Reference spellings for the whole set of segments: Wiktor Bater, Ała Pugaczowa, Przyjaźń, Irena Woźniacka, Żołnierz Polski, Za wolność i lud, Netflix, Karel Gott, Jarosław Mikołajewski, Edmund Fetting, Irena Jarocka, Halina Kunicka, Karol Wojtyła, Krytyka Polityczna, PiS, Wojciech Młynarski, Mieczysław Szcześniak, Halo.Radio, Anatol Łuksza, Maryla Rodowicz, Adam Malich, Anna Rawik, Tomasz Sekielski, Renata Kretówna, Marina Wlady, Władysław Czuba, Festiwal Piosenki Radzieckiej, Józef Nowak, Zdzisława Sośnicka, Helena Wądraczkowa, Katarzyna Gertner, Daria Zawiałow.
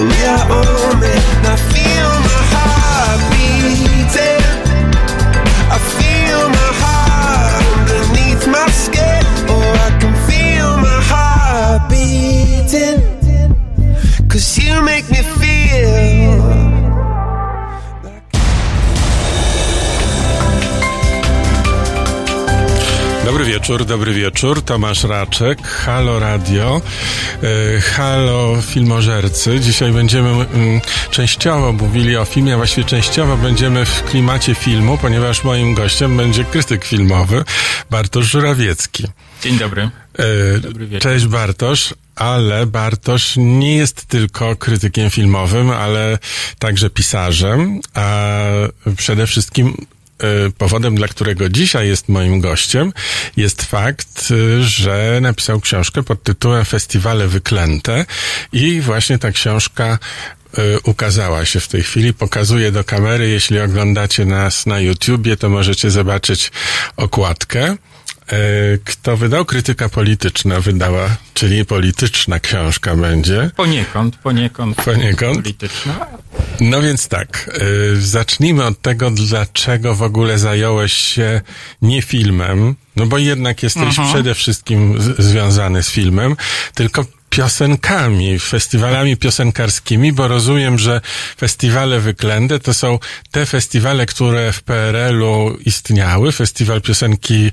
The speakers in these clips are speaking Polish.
only I own it. And I feel my heart beating, I feel my heart underneath my skin. Oh, I can feel my heart beating, 'cause you make me feel. Dobry wieczór, Tomasz Raczek, Halo Radio, Halo Filmożercy. Dzisiaj będziemy częściowo mówili o filmie, a właściwie częściowo będziemy w klimacie filmu, ponieważ moim gościem będzie krytyk filmowy Bartosz Żurawiecki. Dzień dobry. Dobry wieczór. Cześć Bartosz. Ale Bartosz nie jest tylko krytykiem filmowym, ale także pisarzem, a przede wszystkim powodem, dla którego dzisiaj jest moim gościem, jest fakt, że napisał książkę pod tytułem Festiwale wyklęte i właśnie ta książka ukazała się w tej chwili. Pokazuję do kamery, jeśli oglądacie nas na YouTubie, to możecie zobaczyć okładkę. Kto wydał? Krytyka Polityczna wydała, czyli polityczna książka będzie. Poniekąd. Polityczna. No więc tak, zacznijmy od tego, dlaczego w ogóle zająłeś się nie filmem, no bo jednak jesteś przede wszystkim związany z filmem, tylko piosenkami, festiwalami piosenkarskimi, bo rozumiem, że festiwale wyklęte to są te festiwale, które w PRL-u istniały. Festiwal Piosenki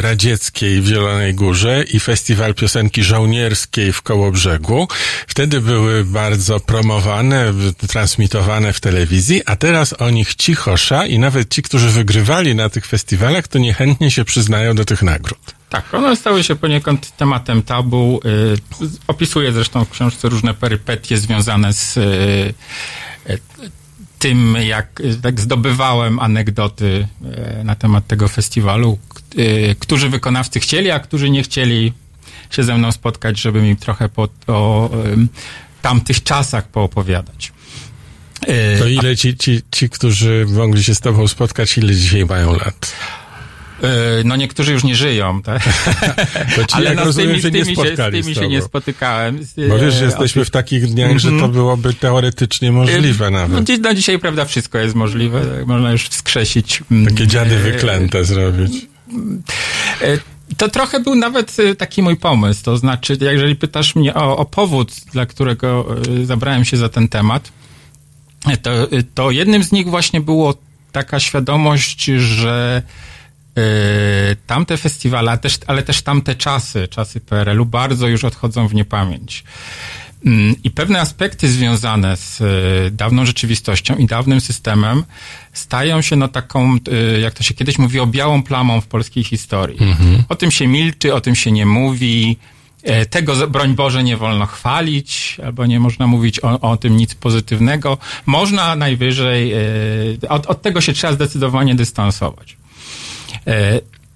Radzieckiej w Zielonej Górze i Festiwal Piosenki Żołnierskiej w Kołobrzegu. Wtedy były bardzo promowane, transmitowane w telewizji, a teraz o nich cichosza i nawet ci, którzy wygrywali na tych festiwalach, to niechętnie się przyznają do tych nagród. Tak, one stały się poniekąd tematem tabu. Opisuję zresztą w książce różne perypetie związane z tym, jak zdobywałem anegdoty na temat tego festiwalu. Którzy wykonawcy chcieli, a którzy nie chcieli się ze mną spotkać, żeby mi trochę o tamtych czasach poopowiadać. To ile ci, którzy mogli się z tobą spotkać, ile dzisiaj mają lat? No niektórzy już nie żyją, tak? Ale no, z tymi się nie spotykałem. Bo wiesz, że jesteśmy w takich dniach, że to byłoby teoretycznie możliwe nawet. No, na dzisiaj, prawda, wszystko jest możliwe. Tak? Można już wskrzesić. Takie dziady wyklęte zrobić. To trochę był nawet taki mój pomysł. To znaczy, jeżeli pytasz mnie o powód, dla którego zabrałem się za ten temat, to jednym z nich właśnie było taka świadomość, że tamte festiwale, ale też tamte czasy PRL-u bardzo już odchodzą w niepamięć. I pewne aspekty związane z dawną rzeczywistością i dawnym systemem stają się taką, jak to się kiedyś mówiło, białą plamą w polskiej historii. Mhm. O tym się milczy, o tym się nie mówi, tego, broń Boże, nie wolno chwalić, albo nie można mówić o tym nic pozytywnego. Można najwyżej, od tego się trzeba zdecydowanie dystansować.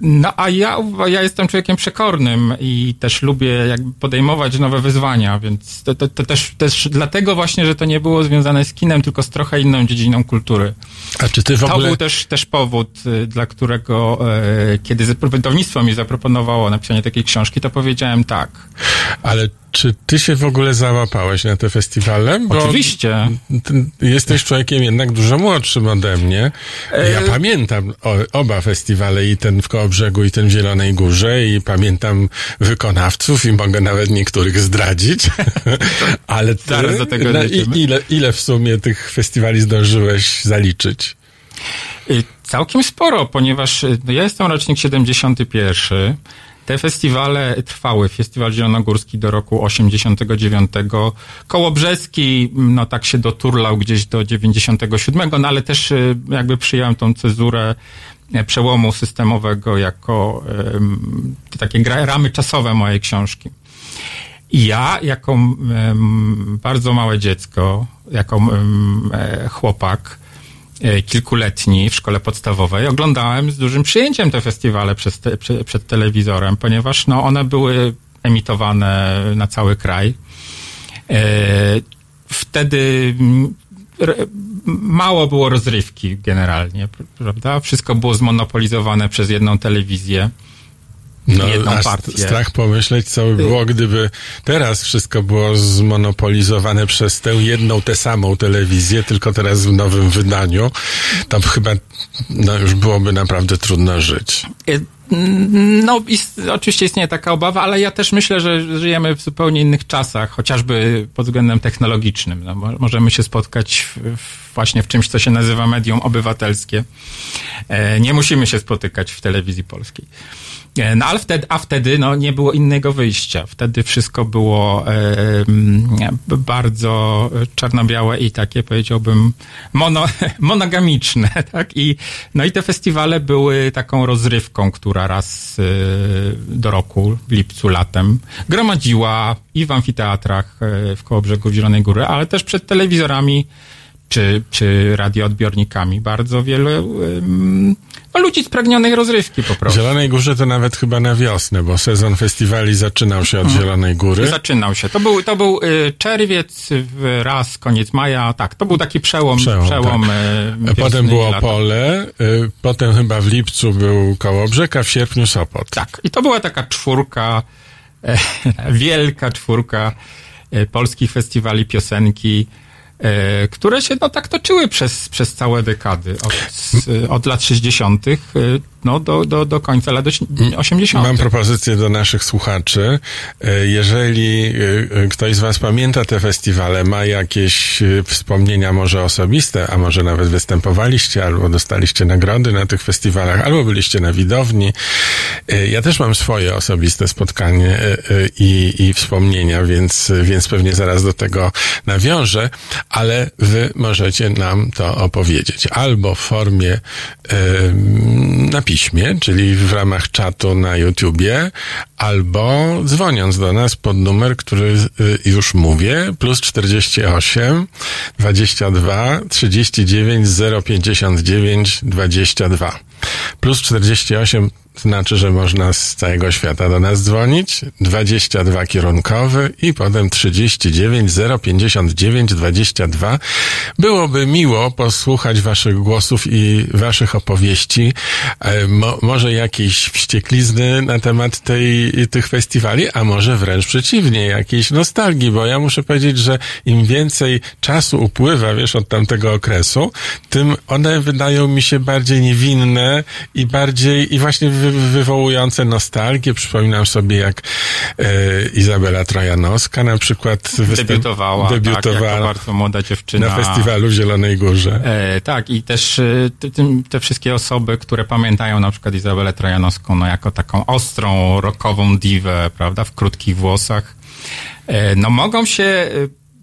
No a ja jestem człowiekiem przekornym i też lubię jakby podejmować nowe wyzwania, więc to też dlatego właśnie, że to nie było związane z kinem, tylko z trochę inną dziedziną kultury. A czy ty w ogóle... To był też powód, dla którego kiedy wydawnictwo mi zaproponowało napisanie takiej książki, to powiedziałem tak. Ale czy ty się w ogóle załapałeś na te festiwale? Bo oczywiście. Jesteś człowiekiem jednak dużo młodszym ode mnie. Ja pamiętam oba festiwale, i ten w Kołobrzegu, i ten w Zielonej Górze, i pamiętam wykonawców i mogę nawet niektórych zdradzić. Ale ty, zaraz do tego lecimy. Ile w sumie tych festiwali zdążyłeś zaliczyć? Całkiem sporo, ponieważ ja jestem rocznik 71. Te festiwale trwały. Festiwal Zielonogórski do roku 89. Kołobrzeski, no tak się doturlał gdzieś do 97. No ale też jakby przyjąłem tą cezurę przełomu systemowego jako takie ramy czasowe mojej książki. I ja jako bardzo małe dziecko, jako chłopak, kilkuletni w szkole podstawowej oglądałem z dużym przyjęciem te festiwale przed telewizorem, ponieważ no, one były emitowane na cały kraj. Wtedy mało było rozrywki generalnie, prawda? Wszystko było zmonopolizowane przez jedną telewizję. jedną partię. Strach pomyśleć, co by było, gdyby teraz wszystko było zmonopolizowane przez tę samą telewizję, tylko teraz w nowym wydaniu. Tam chyba już byłoby naprawdę trudno żyć. Oczywiście istnieje taka obawa, ale ja też myślę, że żyjemy w zupełnie innych czasach, chociażby pod względem technologicznym. Możemy się spotkać właśnie w czymś, co się nazywa medium obywatelskie. Nie musimy się spotykać w telewizji polskiej. Ale wtedy nie było innego wyjścia. Wtedy wszystko było bardzo czarno-białe i takie, powiedziałbym, monogamiczne, tak? I te festiwale były taką rozrywką, która raz do roku, w lipcu, latem, gromadziła i w amfiteatrach w Kołobrzegu, w Zielonej Góry, ale też przed telewizorami czy radioodbiornikami bardzo wielu ludzi spragnionych rozrywki po prostu. W Zielonej Górze to nawet chyba na wiosnę, bo sezon festiwali zaczynał się od Zielonej Góry. Zaczynał się. To był czerwiec, raz koniec maja, tak. To był taki przełom. Tak. Potem było Opole, potem chyba w lipcu był Kołobrzeg, a w sierpniu Sopot. Tak. I to była taka czwórka, wielka czwórka polskich festiwali piosenki, które się tak toczyły przez całe dekady. Od lat 60. do końca lat 80. Mam propozycję do naszych słuchaczy. Jeżeli ktoś z was pamięta te festiwale, ma jakieś wspomnienia może osobiste, a może nawet występowaliście, albo dostaliście nagrody na tych festiwalach, albo byliście na widowni. Ja też mam swoje osobiste spotkanie i wspomnienia, więc pewnie zaraz do tego nawiążę, ale wy możecie nam to opowiedzieć. Albo w formie na piśmie, czyli w ramach czatu na YouTubie, albo dzwoniąc do nas pod numer, który już mówię, +48 22 39 059 22. +48 znaczy, że można z całego świata do nas dzwonić, 22 kierunkowy i potem 39 059 22. Byłoby miło posłuchać waszych głosów i waszych opowieści, może jakiejś wścieklizny na temat tych festiwali, a może wręcz przeciwnie, jakiejś nostalgii, bo ja muszę powiedzieć, że im więcej czasu upływa, od tamtego okresu, tym one wydają mi się bardziej niewinne i bardziej, i właśnie wywołujące nostalgię. Przypominam sobie, jak Izabela Trojanowska na przykład debiutowała, jako bardzo młoda dziewczyna na festiwalu w Zielonej Górze. I też te wszystkie osoby, które pamiętają na przykład Izabelę Trojanowską jako taką ostrą, rockową diwę, prawda, w krótkich włosach, mogą się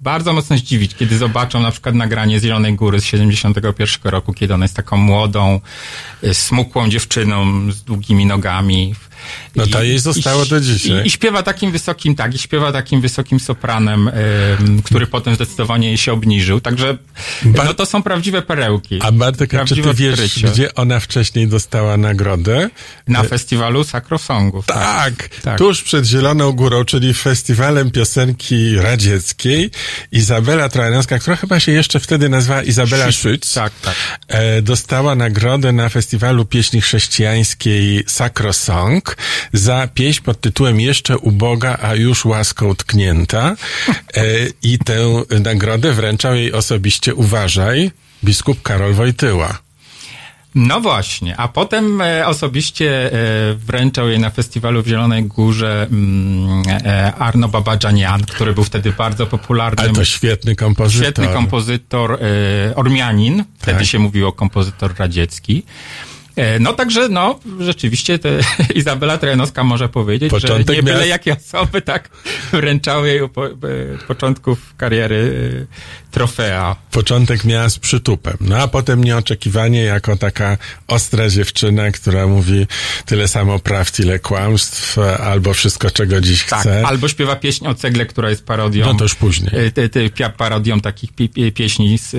bardzo mocno zdziwić, kiedy zobaczą na przykład nagranie z Zielonej Góry z 71 roku, kiedy ona jest taką młodą, smukłą dziewczyną z długimi nogami. To jej zostało do dzisiaj. I śpiewa takim wysokim sopranem, który potem zdecydowanie jej się obniżył. Także to są prawdziwe perełki. A Bartek, czy ty wiesz, gdzie ona wcześniej dostała nagrodę? Na festiwalu Sacrosongu. Tak, tuż przed Zieloną Górą, czyli festiwalem piosenki radzieckiej. Izabela Trojanowska, która chyba się jeszcze wtedy nazywała Izabela Szysz, dostała nagrodę na festiwalu pieśni chrześcijańskiej Sacrosong za pieśń pod tytułem Jeszcze uboga, a już łaską tknięta. I tę nagrodę wręczał jej osobiście, uważaj, biskup Karol Wojtyła. No właśnie, a potem osobiście wręczał jej na festiwalu w Zielonej Górze Arno Babadzianian, który był wtedy bardzo popularny. Ale to świetny kompozytor. Świetny kompozytor, Ormianin, wtedy się mówiło kompozytor radziecki. Także rzeczywiście Izabela Trojanowska może powiedzieć, że nie byle jakie osoby tak wręczały jej początków kariery trofea. Początek miała z przytupem, a potem nieoczekiwanie jako taka ostra dziewczyna, która mówi tyle samo prawd, ile kłamstw, albo wszystko, czego dziś chce. Tak, albo śpiewa pieśń o cegle, która jest parodią. To już później. Parodią takich pieśni z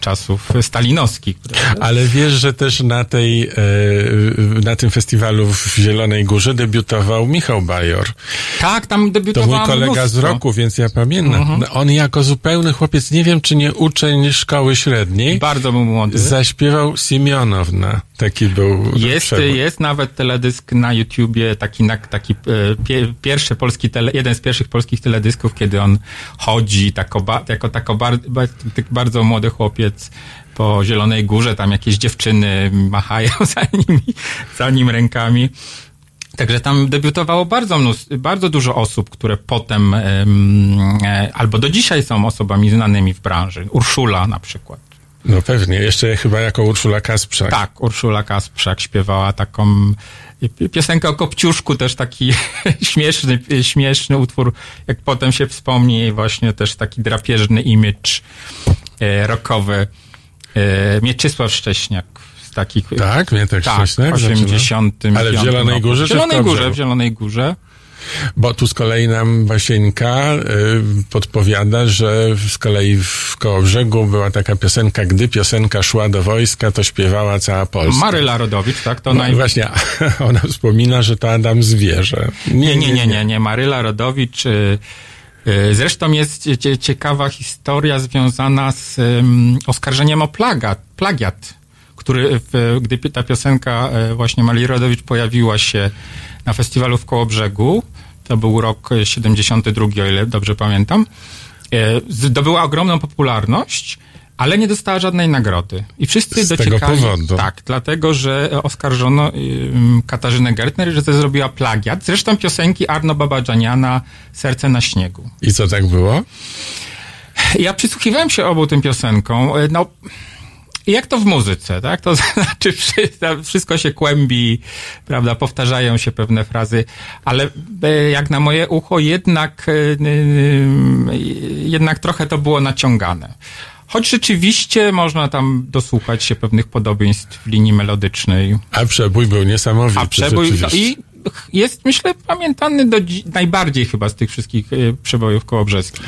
czasów stalinowskich. Ale wiesz, że też na tej na tym festiwalu w Zielonej Górze debiutował Michał Bajor. Tak, tam debiutował. To mój kolega z roku, więc ja pamiętam. On jako zupełny chłopiec, nie wiem czy nie uczeń szkoły średniej. Bardzo był młody. Zaśpiewał Simionowna. Taki był. Jest nawet teledysk na YouTubie, pierwszy polski, jeden z pierwszych polskich teledysków, kiedy on chodzi bardzo młody chłopiec po Zielonej Górze, tam jakieś dziewczyny machają za nim rękami. Także tam debiutowało bardzo dużo osób, które potem albo do dzisiaj są osobami znanymi w branży. Urszula na przykład. No pewnie, jeszcze chyba jako Urszula Kasprzak. Tak, Urszula Kasprzak śpiewała taką piosenkę o Kopciuszku, też taki śmieszny utwór, jak potem się wspomni, właśnie też taki drapieżny imidż rockowy. Mieczysław Szcześniak. Tak, Mieczysław Szcześniak. W 85. Ale w Zielonej Górze? W Zielonej Górze. Bo tu z kolei nam Basieńka podpowiada, że z kolei w Kołobrzegu była taka piosenka, gdy piosenka szła do wojska, to śpiewała cała Polska. Maryla Rodowicz, tak? To właśnie, ona wspomina, że to Adam Zwierz. Nie. Maryla Rodowicz. Zresztą jest ciekawa historia związana z oskarżeniem o plagiat, który, gdy ta piosenka właśnie Marii Rodowicz pojawiła się na festiwalu w Kołobrzegu, to był rok 72, o ile dobrze pamiętam, zdobyła ogromną popularność, ale nie dostała żadnej nagrody. I wszyscy dociekali. Z tego powodu. Tak, dlatego, że oskarżono Katarzynę Gertner, że to zrobiła plagiat. Zresztą piosenki Arno Babadzianiana Serce na śniegu. I co, tak było? Ja przysłuchiwałem się obu tym piosenkom. No, jak to w muzyce, tak? To znaczy wszystko się kłębi, prawda? Powtarzają się pewne frazy, ale jak na moje ucho jednak trochę to było naciągane. Choć rzeczywiście można tam dosłuchać się pewnych podobieństw w linii melodycznej. A przebój był niesamowity. I jest, myślę, pamiętany najbardziej chyba z tych wszystkich przebojów kołobrzeskich.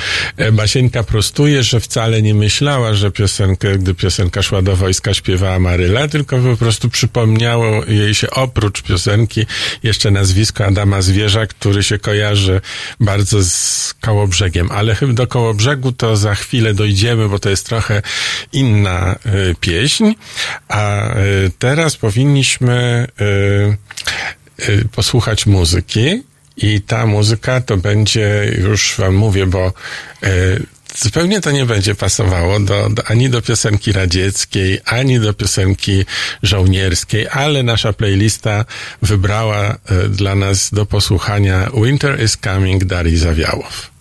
Basieńka prostuje, że wcale nie myślała, że piosenkę, gdy piosenka szła do wojska, śpiewała Maryla, tylko po prostu przypomniało jej się oprócz piosenki jeszcze nazwisko Adama Zwierza, który się kojarzy bardzo z Kołobrzegiem. Ale chyba do Kołobrzegu to za chwilę dojdziemy, bo to jest trochę inna pieśń. A teraz powinniśmy posłuchać muzyki i ta muzyka to będzie, już wam mówię, bo zupełnie to nie będzie pasowało ani do piosenki radzieckiej, ani do piosenki żołnierskiej, ale nasza playlista wybrała dla nas do posłuchania Winter is Coming Darii Zawiałow.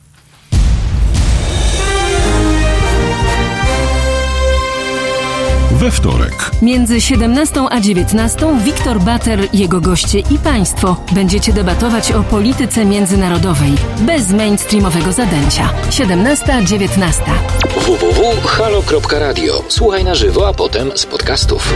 We wtorek. Między 17 a 19 Wiktor Bater, jego goście i państwo będziecie debatować o polityce międzynarodowej bez mainstreamowego zadęcia. 17-19. www.halo.radio. Słuchaj na żywo, a potem z podcastów.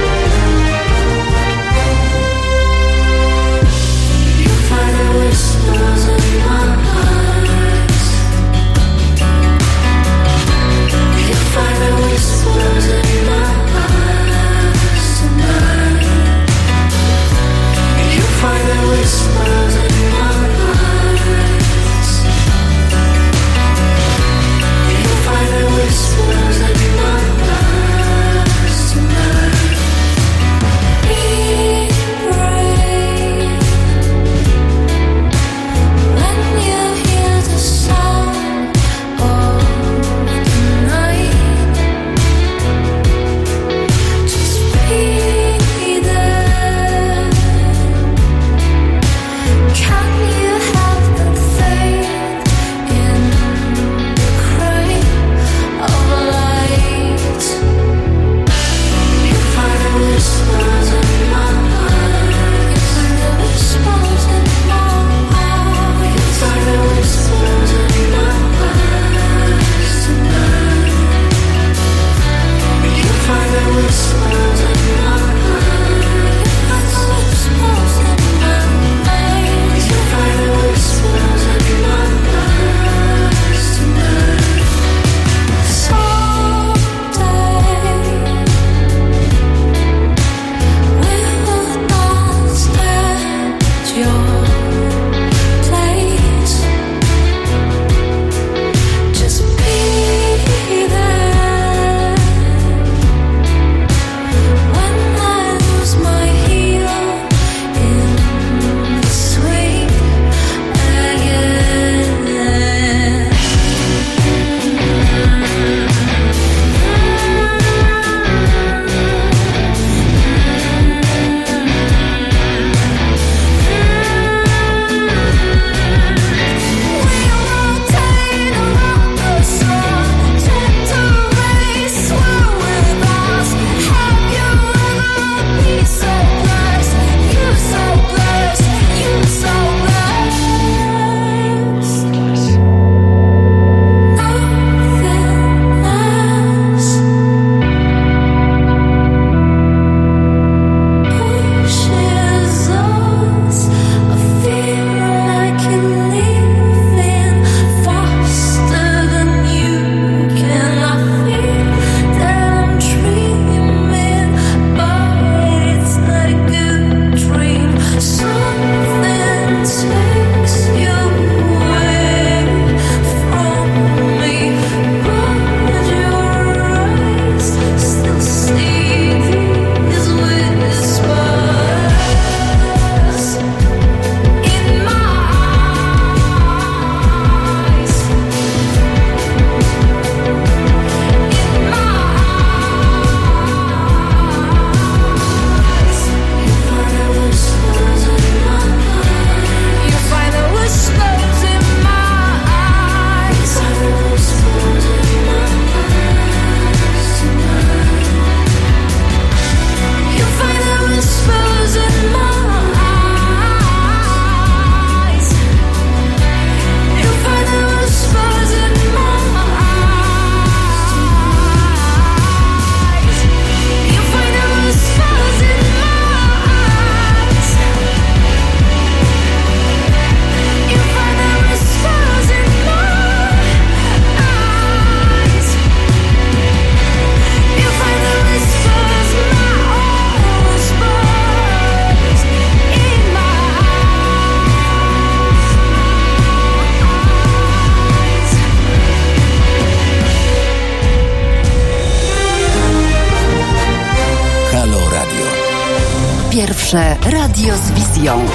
Pierwsze radio z wizją.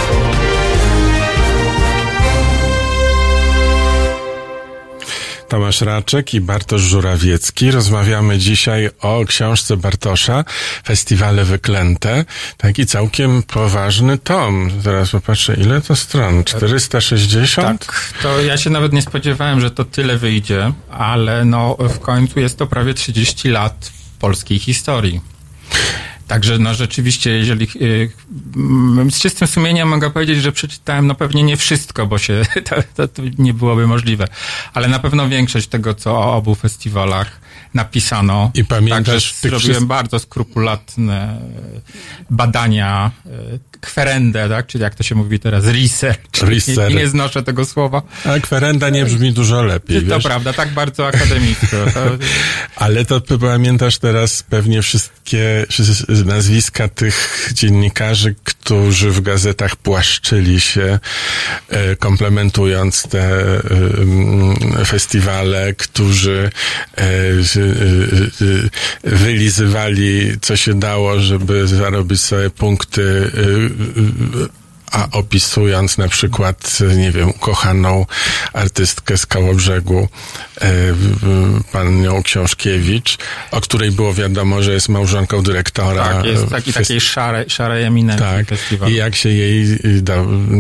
Tomasz Raczek i Bartosz Żurawiecki. Rozmawiamy dzisiaj o książce Bartosza, Festiwale wyklęte. Taki całkiem poważny tom. Zaraz popatrzę, ile to stron? 460? Tak, to ja się nawet nie spodziewałem, że to tyle wyjdzie, ale no w końcu jest to prawie 30 lat polskiej historii. Także no rzeczywiście, jeżeli z czystym sumieniem mogę powiedzieć, że przeczytałem no pewnie nie wszystko, bo się to nie byłoby możliwe, ale na pewno większość tego, co o obu festiwalach napisano. I pamiętasz, zrobiłem bardzo skrupulatne badania, kwerendę, tak? Czyli jak to się mówi teraz, research. Nie znoszę tego słowa. Ale kwerenda nie brzmi dużo lepiej. To wiesz? Prawda, tak bardzo akademicko. Ale to pamiętasz teraz pewnie wszystkie nazwiska tych dziennikarzy, którzy w gazetach płaszczyli się, komplementując te festiwale, którzy wylizywali, co się dało, żeby zarobić sobie punkty, a opisując na przykład, nie wiem, ukochaną artystkę z Kołobrzegu, panią Książkiewicz, o której było wiadomo, że jest małżonką dyrektora. Tak, jest takiej szarej eminencji festiwalu. I jak się jej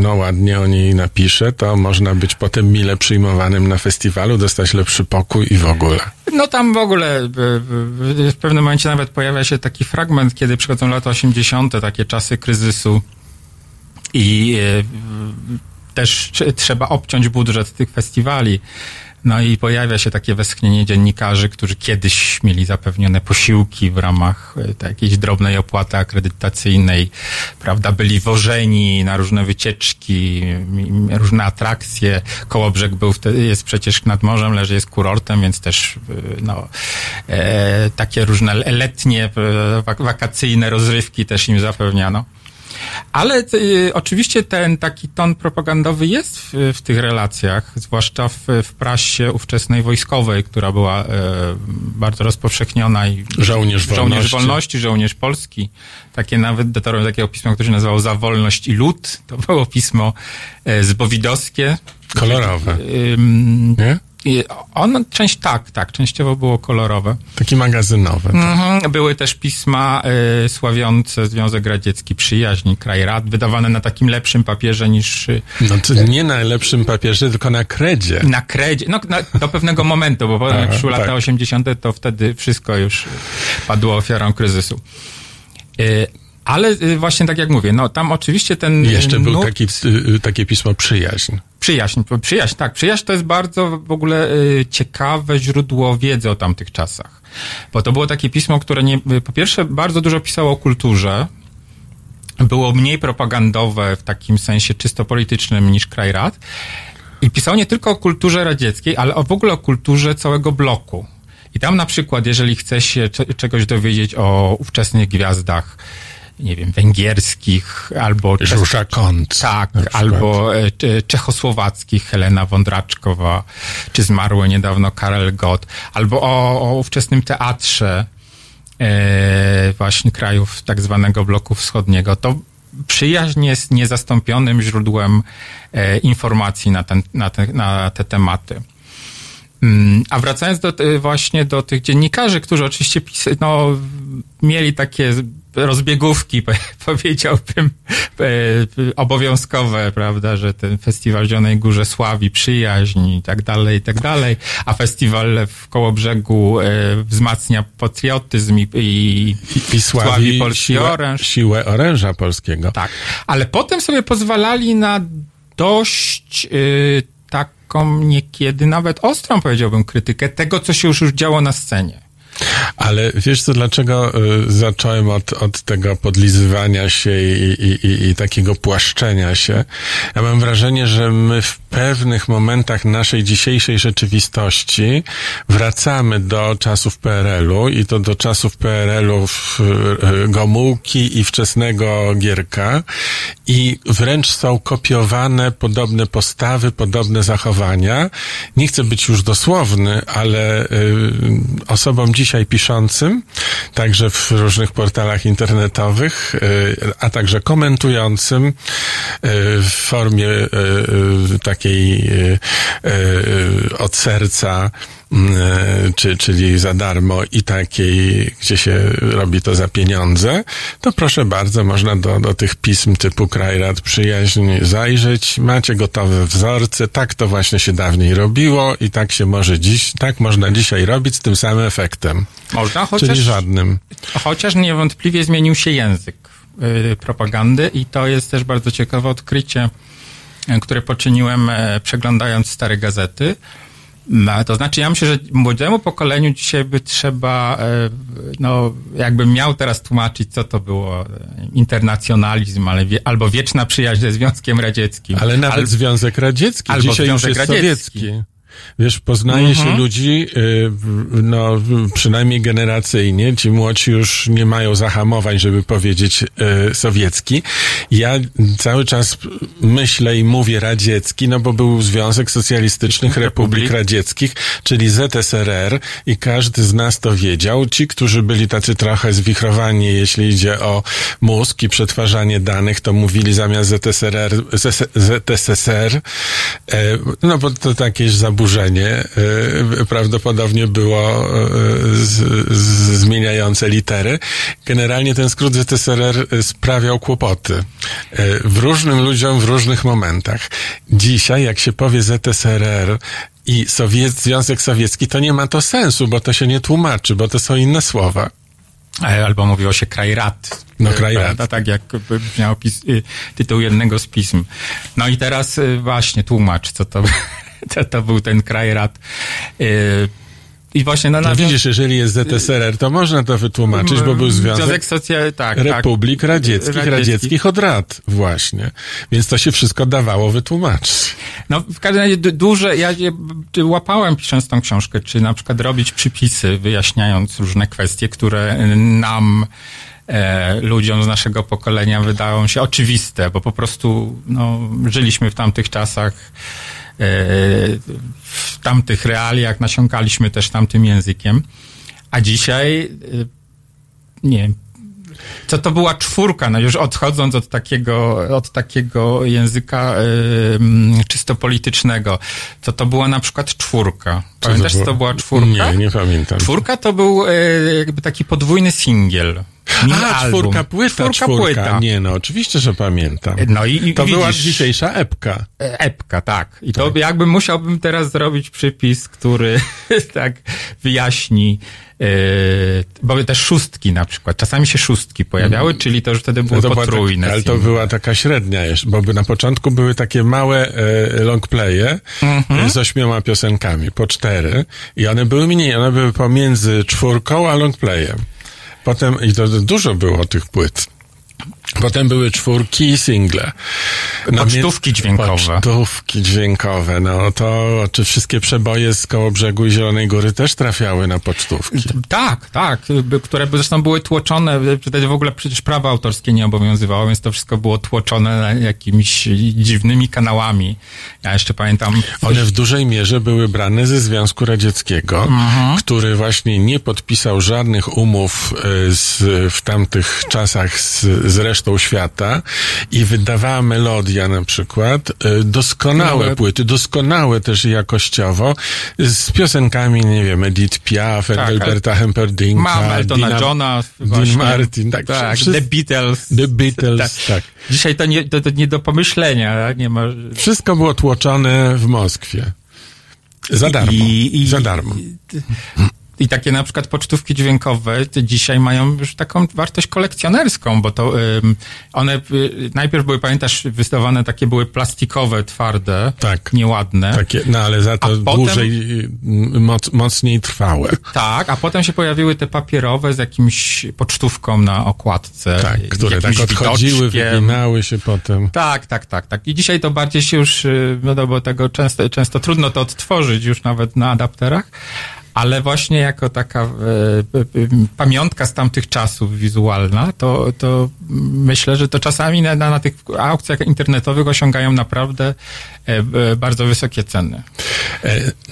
ładnie o niej napisze, to można być potem mile przyjmowanym na festiwalu, dostać lepszy pokój i w ogóle. No tam w ogóle w pewnym momencie nawet pojawia się taki fragment, kiedy przychodzą lata 80., takie czasy kryzysu, i też trzeba obciąć budżet tych festiwali. No i pojawia się takie westchnienie dziennikarzy, którzy kiedyś mieli zapewnione posiłki w ramach jakiejś drobnej opłaty akredytacyjnej, prawda, byli wożeni na różne wycieczki, różne atrakcje. Kołobrzeg jest przecież nad morzem, leży, jest kurortem, więc też takie różne letnie, wakacyjne rozrywki też im zapewniano. Ale oczywiście ten taki ton propagandowy jest w tych relacjach, zwłaszcza w prasie ówczesnej wojskowej, która była bardzo rozpowszechniona. I Żołnierz Wolności, Żołnierz Polski. Takie nawet dotarłem do takiego pisma, które się nazywało Za wolność i lud. To było pismo zbowidowskie. Kolorowe. Nie? Ono częściowo było kolorowe. Takie magazynowe. Tak. Były też pisma sławiące Związek Radziecki, Przyjaźń, Kraj Rad, wydawane na takim lepszym papierze niż... No to nie na lepszym papierze, tylko na kredzie. Na kredzie, do pewnego momentu, bo potem jak przyszły lata 80., to wtedy wszystko już padło ofiarą kryzysu. Ale właśnie tak jak mówię, no tam oczywiście ten... Jeszcze był takie pismo Przyjaźń. Przyjaźń to jest bardzo w ogóle ciekawe źródło wiedzy o tamtych czasach. Bo to było takie pismo, które po pierwsze bardzo dużo pisało o kulturze, było mniej propagandowe w takim sensie czysto politycznym niż Kraj Rad i pisało nie tylko o kulturze radzieckiej, ale w ogóle o kulturze całego bloku. I tam na przykład, jeżeli chce się czegoś dowiedzieć o ówczesnych gwiazdach, nie wiem, węgierskich, albo... Żusza Kąt. Tak, albo czechosłowackich, Helena Wądraczkowa, czy zmarły niedawno Karel Gott, albo o ówczesnym teatrze właśnie krajów tak zwanego bloku wschodniego, to Przyjaźń jest niezastąpionym źródłem informacji na te tematy. A wracając do tych dziennikarzy, którzy oczywiście mieli takie rozbiegówki, powiedziałbym, obowiązkowe, prawda, że ten festiwal w Zielonej Górze sławi Przyjaźń i tak dalej, a festiwal w Kołobrzegu wzmacnia patriotyzm i sławi polski oręż. Siłę oręża polskiego. Tak, ale potem sobie pozwalali na dość taką niekiedy nawet ostrą, powiedziałbym, krytykę tego, co się już działo na scenie. Ale wiesz co, dlaczego zacząłem od tego podlizywania się i takiego płaszczenia się? Ja mam wrażenie, że my w pewnych momentach naszej dzisiejszej rzeczywistości wracamy do czasów PRL-u i to do czasów PRL-u Gomułki i wczesnego Gierka i wręcz są kopiowane podobne postawy, podobne zachowania. Nie chcę być już dosłowny, ale osobom dzisiaj dzisiaj piszącym, także w różnych portalach internetowych, a także komentującym w formie takiej od serca, czyli za darmo i takiej, gdzie się robi to za pieniądze, to proszę bardzo, można do tych pism typu Kraj Rad, Przyjaźń zajrzeć. Macie gotowe wzorce, tak to właśnie się dawniej robiło i tak się może dziś, tak można dzisiaj robić z tym samym efektem. Można, chociaż, czyli żadnym. Chociaż niewątpliwie zmienił się język propagandy i to jest też bardzo ciekawe odkrycie, które poczyniłem przeglądając stare gazety. No, to znaczy ja myślę, że młodziemu pokoleniu dzisiaj by trzeba, no jakbym miał teraz tłumaczyć, co to było internacjonalizm, albo wieczna przyjaźń ze Związkiem Radzieckim. Ale nawet Związek Radziecki, albo dzisiaj Związek już jest Radziecki. Sowiecki. Wiesz, poznaje się ludzi, no przynajmniej generacyjnie, ci młodzi już nie mają zahamowań, żeby powiedzieć sowiecki. Ja cały czas myślę i mówię radziecki, no bo był Związek Socjalistycznych Republik Radzieckich, czyli ZSRR i każdy z nas to wiedział. Ci, którzy byli tacy trochę zwichrowani, jeśli idzie o mózg i przetwarzanie danych, to mówili zamiast ZSRR, ZSSR, no bo to takie zaburzenie prawdopodobnie było zmieniające litery. Generalnie ten skrót ZSRR sprawiał kłopoty w różnym ludziom w różnych momentach. Dzisiaj, jak się powie ZSRR i Związek Sowiecki, to nie ma to sensu, bo to się nie tłumaczy, bo to są inne słowa. Albo mówiło się Kraj Rad. No Kraj Rad. Tak jak brzmiał tytuł jednego z pism. No i teraz właśnie tłumacz, co to to był ten Kraj Rad. I właśnie na widzisz, jeżeli jest ZSRR, to można to wytłumaczyć, bo był Związek Republik Radzieckich od Rad właśnie. Więc to się wszystko dawało wytłumaczyć. No w każdym razie duże, ja je łapałem pisząc tą książkę, czy na przykład robić przypisy, wyjaśniając różne kwestie, które nam ludziom z naszego pokolenia wydają się oczywiste, bo po prostu no, żyliśmy w tamtych czasach, w tamtych realiach, nasiąkaliśmy też tamtym językiem, a dzisiaj nie wiem, co to była czwórka, no już odchodząc od takiego języka czysto politycznego, co to była na przykład czwórka. Pamiętasz, co to była czwórka? Nie pamiętam. Czwórka to był jakby taki podwójny singiel. Czwórka płyta. Nie, no oczywiście, że pamiętam. No i to widzisz, była dzisiejsza epka. Epka, tak. I to jakby musiałbym teraz zrobić przypis, który tak wyjaśni, bo też szóstki na przykład. Czasami się szóstki pojawiały, czyli to już wtedy były potrójne. Ale to była taka średnia jeszcze, bo na początku były takie małe longplaye z 8 piosenkami, po 4 i one były mniej, one były pomiędzy czwórką a longplayem. Potem, i to dużo było tych płyt. Potem były czwórki i single. Pocztówki dźwiękowe. No to, czy wszystkie przeboje z Kołobrzegu i Zielonej Góry też trafiały na pocztówki? Tak. Które zresztą były tłoczone. W ogóle przecież prawa autorskie nie obowiązywało, więc to wszystko było tłoczone jakimiś dziwnymi kanałami. Ja jeszcze pamiętam. One w dużej mierze były brane ze Związku Radzieckiego, który właśnie nie podpisał żadnych umów w tamtych czasach z resztą świata i wydawała Melodia na przykład doskonałe płyty, doskonałe też jakościowo, z piosenkami, nie wiem, Edith Piaf, Engelberta Humperdinka, Mam Eltona Johna, Dean Martin, tak wszyscy, The Beatles, tak. Dzisiaj to nie do pomyślenia. Nie ma... Wszystko było tłoczone w Moskwie. Za darmo. I takie na przykład pocztówki dźwiękowe dzisiaj mają już taką wartość kolekcjonerską, bo to one najpierw były, pamiętasz, wystawane takie były plastikowe, twarde, tak, nieładne. Takie, no ale za to mocniej trwałe. Tak, a potem się pojawiły te papierowe z jakimś pocztówką na okładce. Tak, które tak odchodziły, wyginały się potem. Tak. I dzisiaj to bardziej się już, no bo tego często trudno to odtworzyć już nawet na adapterach. Ale właśnie jako taka pamiątka z tamtych czasów wizualna, to myślę, że to czasami na tych aukcjach internetowych osiągają naprawdę bardzo wysokie ceny.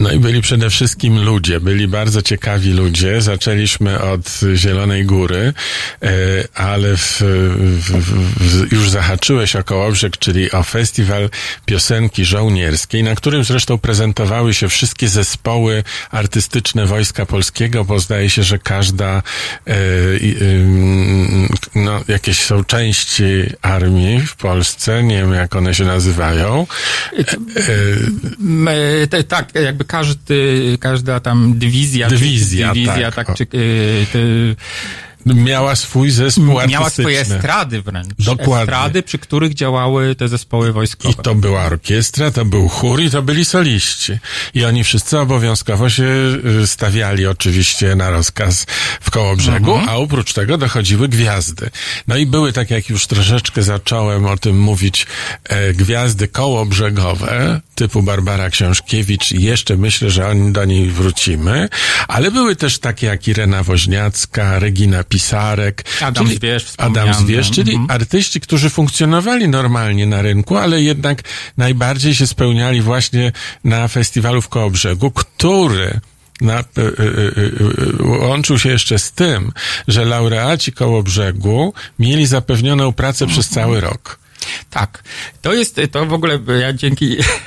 No i byli przede wszystkim ludzie, byli bardzo ciekawi ludzie. Zaczęliśmy od Zielonej Góry, ale już zahaczyłeś o Kołobrzeg, czyli o Festiwal Piosenki Żołnierskiej, na którym zresztą prezentowały się wszystkie zespoły artystyczne Wojska Polskiego, bo zdaje się, że każda jakieś są części armii w Polsce, nie wiem jak one się nazywają. Tak, jakby każda tam dywizja tak, miała swój zespół artystyczny. Miała swoje estrady wręcz. Dokładnie. Estrady, przy których działały te zespoły wojskowe. I to była orkiestra, to był chór i to byli soliści. I oni wszyscy obowiązkowo się stawiali oczywiście na rozkaz w Kołobrzegu, a oprócz tego dochodziły gwiazdy. No i były, tak jak już troszeczkę zacząłem o tym mówić, gwiazdy kołobrzegowe, typu Barbara Książkiewicz i jeszcze myślę, że do niej wrócimy, ale były też takie jak Irena Woźniacka, Regina Pisarek, Adam Zwierz, czyli artyści, którzy funkcjonowali normalnie na rynku, ale jednak najbardziej się spełniali właśnie na festiwalu w Kołobrzegu, który łączył się jeszcze z tym, że laureaci Kołobrzegu mieli zapewnioną pracę przez cały rok. Tak. To w ogóle ja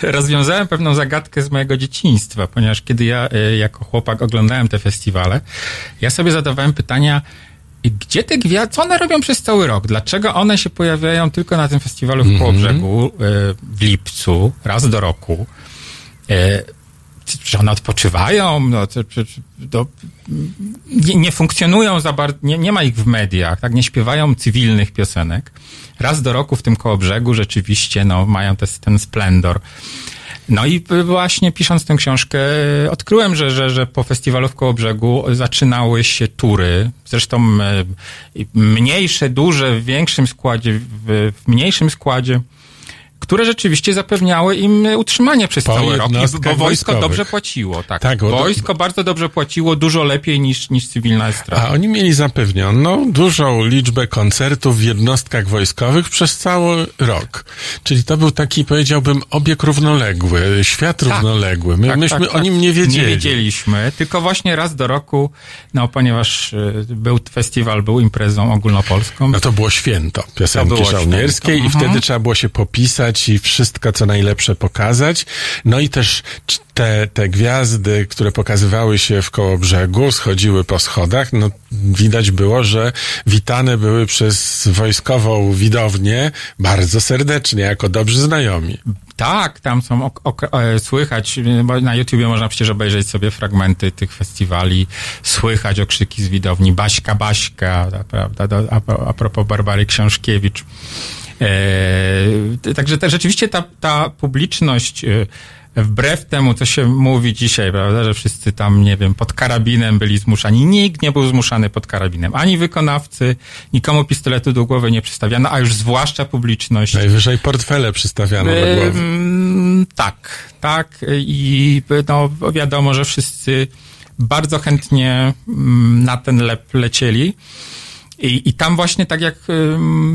rozwiązałem pewną zagadkę z mojego dzieciństwa, ponieważ kiedy ja jako chłopak oglądałem te festiwale, ja sobie zadawałem pytania, gdzie te gwiazdy, co one robią przez cały rok? Dlaczego one się pojawiają tylko na tym festiwalu w Kołobrzegu w lipcu, raz do roku? Czy one odpoczywają? Nie funkcjonują za bardzo, nie ma ich w mediach, tak? Nie śpiewają cywilnych piosenek. Raz do roku w tym Kołobrzegu rzeczywiście mają ten splendor. No i właśnie pisząc tę książkę odkryłem, że po festiwalu w Kołobrzegu zaczynały się tury. Zresztą mniejsze, duże, w mniejszym składzie, które rzeczywiście zapewniały im utrzymanie przez cały rok, bo wojsko dobrze płaciło. Tak, wojsko bardzo dobrze płaciło, dużo lepiej niż cywilna estrada. A oni mieli zapewnioną dużą liczbę koncertów w jednostkach wojskowych przez cały rok. Czyli to był taki, powiedziałbym, obieg równoległy, świat równoległy. Myśmy o nim nie wiedzieli. Nie wiedzieliśmy, tylko właśnie raz do roku, ponieważ był festiwal, był imprezą ogólnopolską. No to było święto Piosenki Żołnierskiej i wtedy trzeba było się popisać i wszystko, co najlepsze pokazać. No i też te gwiazdy, które pokazywały się w Kołobrzegu, schodziły po schodach. No, widać było, że witane były przez wojskową widownię bardzo serdecznie, jako dobrzy znajomi. Tak, tam są słychać, bo na YouTubie można przecież obejrzeć sobie fragmenty tych festiwali, słychać okrzyki z widowni, Baśka, Baśka, prawda? A propos Barbary Książkiewicz. Także rzeczywiście ta publiczność, wbrew temu, co się mówi dzisiaj, prawda, że wszyscy tam, nie wiem, pod karabinem byli zmuszani. Nikt nie był zmuszany pod karabinem. Ani wykonawcy, nikomu pistoletu do głowy nie przystawiano, a już zwłaszcza publiczność. Najwyżej portfele przystawiano do głowy. Tak. I wiadomo, że wszyscy bardzo chętnie na ten lep lecieli. I tam właśnie, tak jak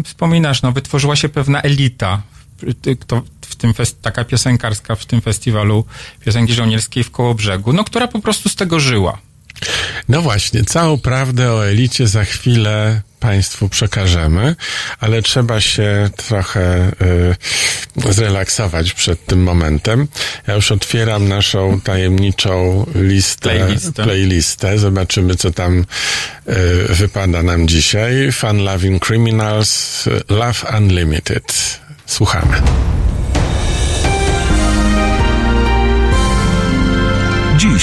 wspominasz, wytworzyła się pewna elita, taka piosenkarska w tym festiwalu Piosenki Żołnierskiej w Kołobrzegu, która po prostu z tego żyła. No właśnie, całą prawdę o elicie za chwilę Państwu przekażemy, ale trzeba się trochę zrelaksować przed tym momentem. Ja już otwieram naszą tajemniczą playlistę. Zobaczymy, co tam wypada nam dzisiaj. Fun Loving Criminals, Love Unlimited. Słuchamy. Dziś.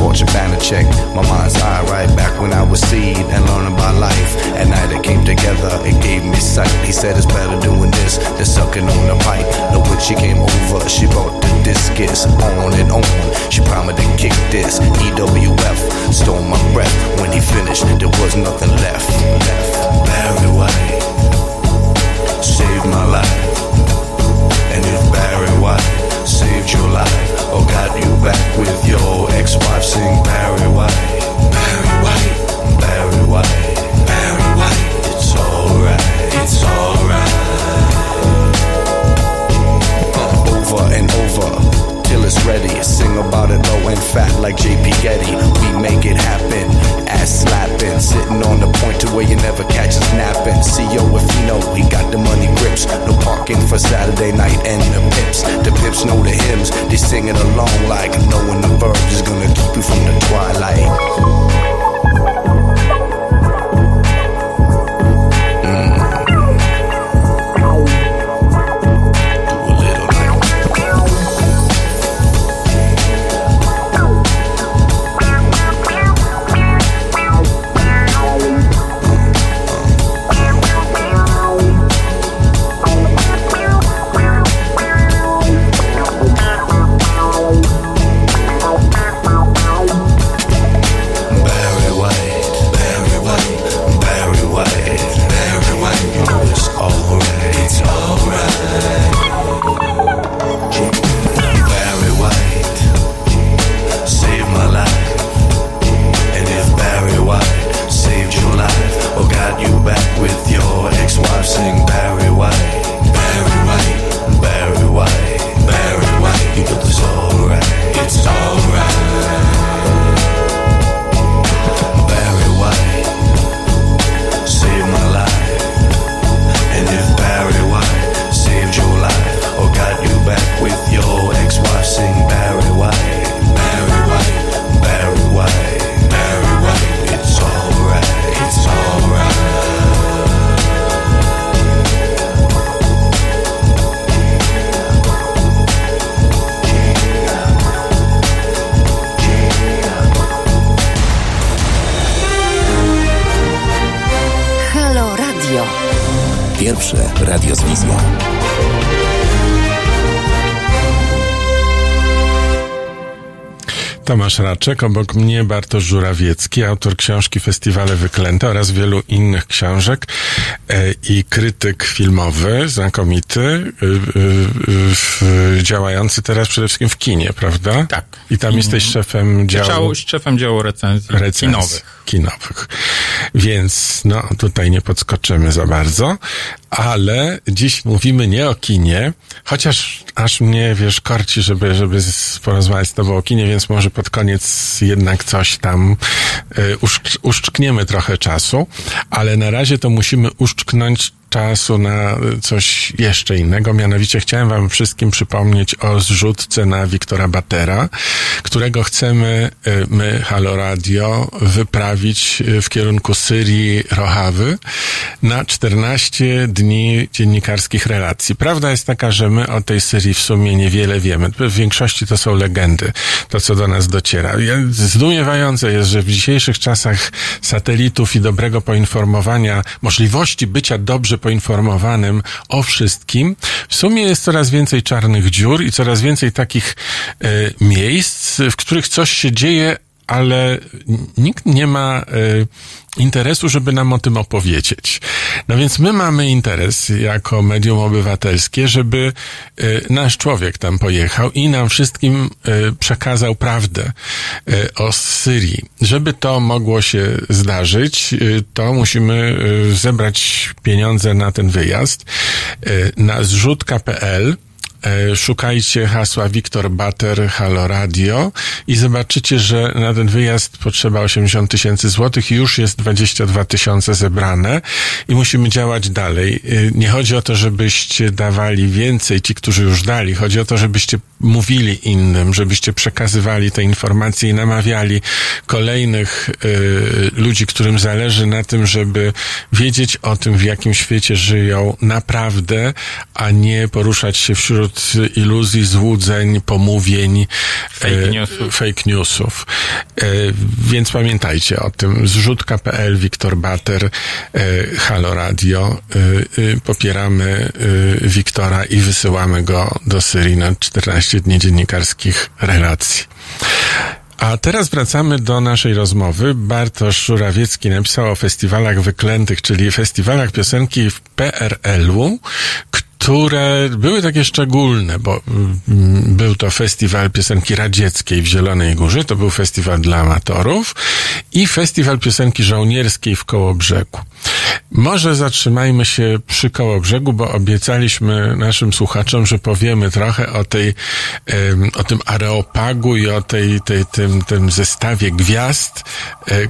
torture, banner check. My mind's eye right back when I was seed and learning about life. At night it came together, it gave me sight. He said it's better doing this than sucking on the pipe. Look when she came over, she brought the discus on and on. She promised to kick this EWF, stole my breath. When he finished, there was nothing left. Barry White saved my life. And if Barry White saved your life, or got you back with your ex-wife, sing Barry White, Barry White, Barry White, Barry White. It's alright, it's alright. Over and over, till it's ready. Sing about it low and fat like J.P. Getty. We make it happen, ass slapping. Sitting on the point to where you never catch us napping. CEO if you know, he got the money grips. No parking for Saturday night and the pips know the hymns. They sing it along like knowing the verbs is gonna keep you from the twilight. Tomasz Raczek, obok mnie Bartosz Żurawiecki, autor książki Festiwale wyklęte oraz wielu innych książek i krytyk filmowy, znakomity, działający teraz przede wszystkim w kinie, prawda? Tak. I tam jesteś szefem działu... Szefem działu recenzji kinowych. Więc no tutaj nie podskoczymy za bardzo, ale dziś mówimy nie o kinie, chociaż aż mnie, wiesz, korci, żeby porozmawiać z tobą o kinie, więc może pod koniec jednak coś tam uszczkniemy trochę czasu, ale na razie to musimy uszczknąć czasu na coś jeszcze innego. Mianowicie chciałem wam wszystkim przypomnieć o zrzutce na Wiktora Batera, którego chcemy my, Halo Radio, wyprawić w kierunku Syrii, Rohawy na 14 dni dziennikarskich relacji. Prawda jest taka, że my o tej Syrii w sumie niewiele wiemy. W większości to są legendy, to co do nas dociera. Zdumiewające jest, że w dzisiejszych czasach satelitów i dobrego poinformowania, możliwości bycia dobrze poinformowanym o wszystkim, w sumie jest coraz więcej czarnych dziur i coraz więcej takich miejsc, w których coś się dzieje, ale nikt nie ma interesu, żeby nam o tym opowiedzieć. No więc my mamy interes jako medium obywatelskie, żeby nasz człowiek tam pojechał i nam wszystkim przekazał prawdę o Syrii. Żeby to mogło się zdarzyć, to musimy zebrać pieniądze na ten wyjazd. Na zrzutka.pl szukajcie hasła Wiktor Bater Halo Radio i zobaczycie, że na ten wyjazd potrzeba 80 000 złotych i już jest 22 000 zebrane i musimy działać dalej. Nie chodzi o to, żebyście dawali więcej, ci, którzy już dali. Chodzi o to, żebyście mówili innym, żebyście przekazywali te informacje i namawiali kolejnych ludzi, którym zależy na tym, żeby wiedzieć o tym, w jakim świecie żyją naprawdę, a nie poruszać się wśród iluzji, złudzeń, pomówień, fake newsów. Więc pamiętajcie o tym. Zrzutka.pl, Wiktor Bater, Halo Radio. Popieramy Wiktora i wysyłamy go do Syrii na 14 dni dziennikarskich relacji. A teraz wracamy do naszej rozmowy. Bartosz Żurawiecki napisał o festiwalach wyklętych, czyli festiwalach piosenki w PRL-u, które były takie szczególne, bo był to Festiwal Piosenki Radzieckiej w Zielonej Górze, to był festiwal dla amatorów, i Festiwal Piosenki Żołnierskiej w Kołobrzegu. Może zatrzymajmy się przy Kołobrzegu, bo obiecaliśmy naszym słuchaczom, że powiemy trochę o tym areopagu i o tym zestawie gwiazd,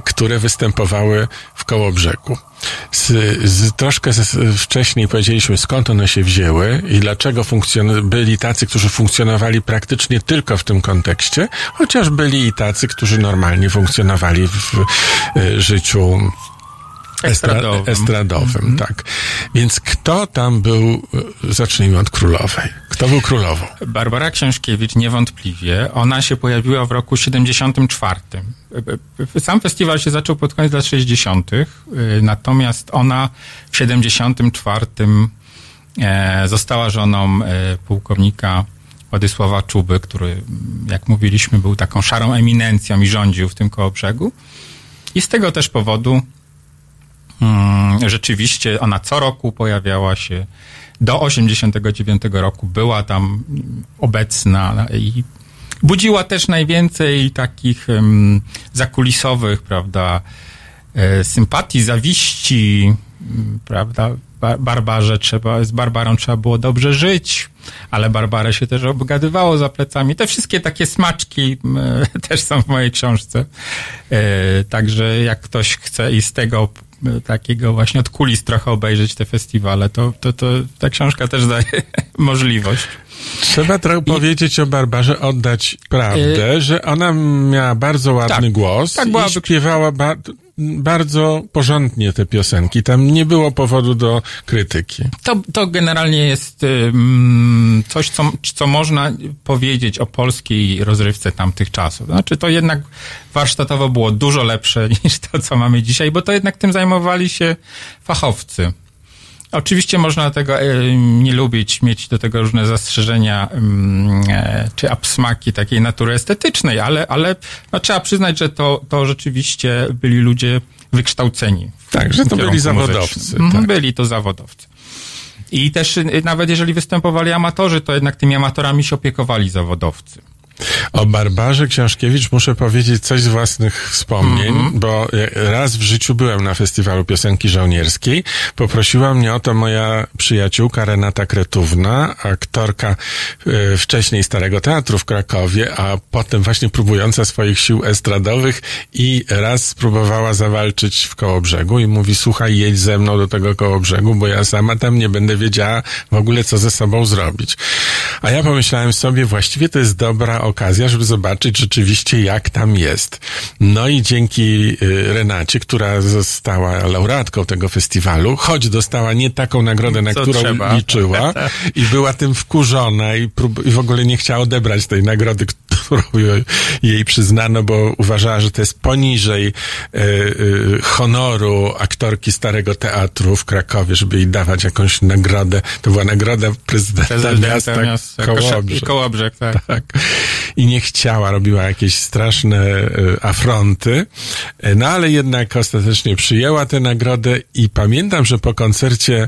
które występowały w Kołobrzegu. Wcześniej powiedzieliśmy, skąd one się wzięły i dlaczego byli tacy, którzy funkcjonowali praktycznie tylko w tym kontekście, chociaż byli i tacy, którzy normalnie funkcjonowali w życiu estradowym, tak. Więc kto tam był, zacznijmy od królowej. Kto był królową? Barbara Książkiewicz, niewątpliwie. Ona się pojawiła w roku 74. Sam festiwal się zaczął pod koniec lat 60., natomiast ona w 74 została żoną pułkownika Władysława Czuby, który, jak mówiliśmy, był taką szarą eminencją i rządził w tym Kołobrzegu. I z tego też powodu rzeczywiście ona co roku pojawiała się. Do 89 roku była tam obecna i budziła też najwięcej takich zakulisowych, prawda, sympatii, zawiści, prawda. Z Barbarą trzeba było dobrze żyć, ale Barbarę się też obgadywało za plecami. Te wszystkie takie smaczki też są w mojej książce. Także jak ktoś chce i z tego takiego właśnie od kulis trochę obejrzeć te festiwale, to ta książka też daje możliwość. Trzeba trochę powiedzieć o Barbarze, oddać prawdę, że ona miała bardzo ładny głos i śpiewała bardzo porządnie te piosenki. Tam nie było powodu do krytyki. To generalnie jest coś, co można powiedzieć o polskiej rozrywce tamtych czasów. Znaczy, to jednak warsztatowo było dużo lepsze niż to, co mamy dzisiaj, bo to jednak tym zajmowali się fachowcy. Oczywiście można tego nie lubić, mieć do tego różne zastrzeżenia czy absmaki takiej natury estetycznej, ale no, trzeba przyznać, że to rzeczywiście byli ludzie wykształceni. Tak, że to byli zawodowcy. Tak. Byli to zawodowcy. I też nawet jeżeli występowali amatorzy, to jednak tymi amatorami się opiekowali zawodowcy. O Barbarze Książkiewicz muszę powiedzieć coś z własnych wspomnień, bo raz w życiu byłem na Festiwalu Piosenki Żołnierskiej. Poprosiła mnie o to moja przyjaciółka Renata Kretówna, aktorka wcześniej Starego Teatru w Krakowie, a potem właśnie próbująca swoich sił estradowych, i raz spróbowała zawalczyć w Kołobrzegu i mówi: słuchaj, jedź ze mną do tego Kołobrzegu, bo ja sama tam nie będę wiedziała w ogóle, co ze sobą zrobić. A ja pomyślałem sobie, właściwie to jest dobra okazja, żeby zobaczyć rzeczywiście, jak tam jest. No i dzięki Renacie, która została laureatką tego festiwalu, choć dostała nie taką nagrodę, na którą liczyła, i była tym wkurzona i w ogóle nie chciała odebrać tej nagrody, którą jej przyznano, bo uważała, że to jest poniżej honoru aktorki Starego Teatru w Krakowie, żeby jej dawać jakąś nagrodę. To była nagroda prezydenta miasta Kołobrzeg. Tak. I nie chciała, robiła jakieś straszne afronty, no ale jednak ostatecznie przyjęła tę nagrodę i pamiętam, że po koncercie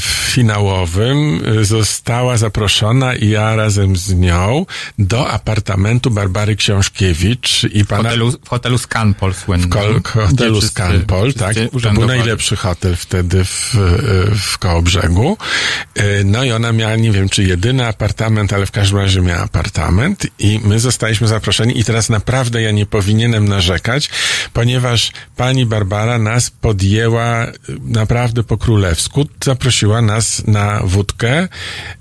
finałowym została zaproszona, i ja razem z nią, do apartamentu Barbary Książkiewicz i pana... W hotelu Scanpol słynnym. W hotelu Scanpol, tak. To był najlepszy hotel wtedy w Kołobrzegu. No i ona miała, nie wiem, czy jedyny apartament, ale w każdym razie miała apartament i my zostaliśmy zaproszeni, i teraz naprawdę ja nie powinienem narzekać, ponieważ pani Barbara nas podjęła naprawdę po królewsku, zaprosiła nas na wódkę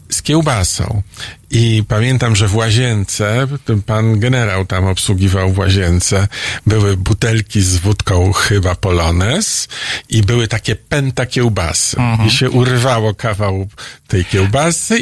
z kiełbasą. I pamiętam, że w łazience, pan generał tam obsługiwał w łazience, były butelki z wódką chyba polonez i były takie pęta kiełbasy. I się urwało kawał tej kiełbasy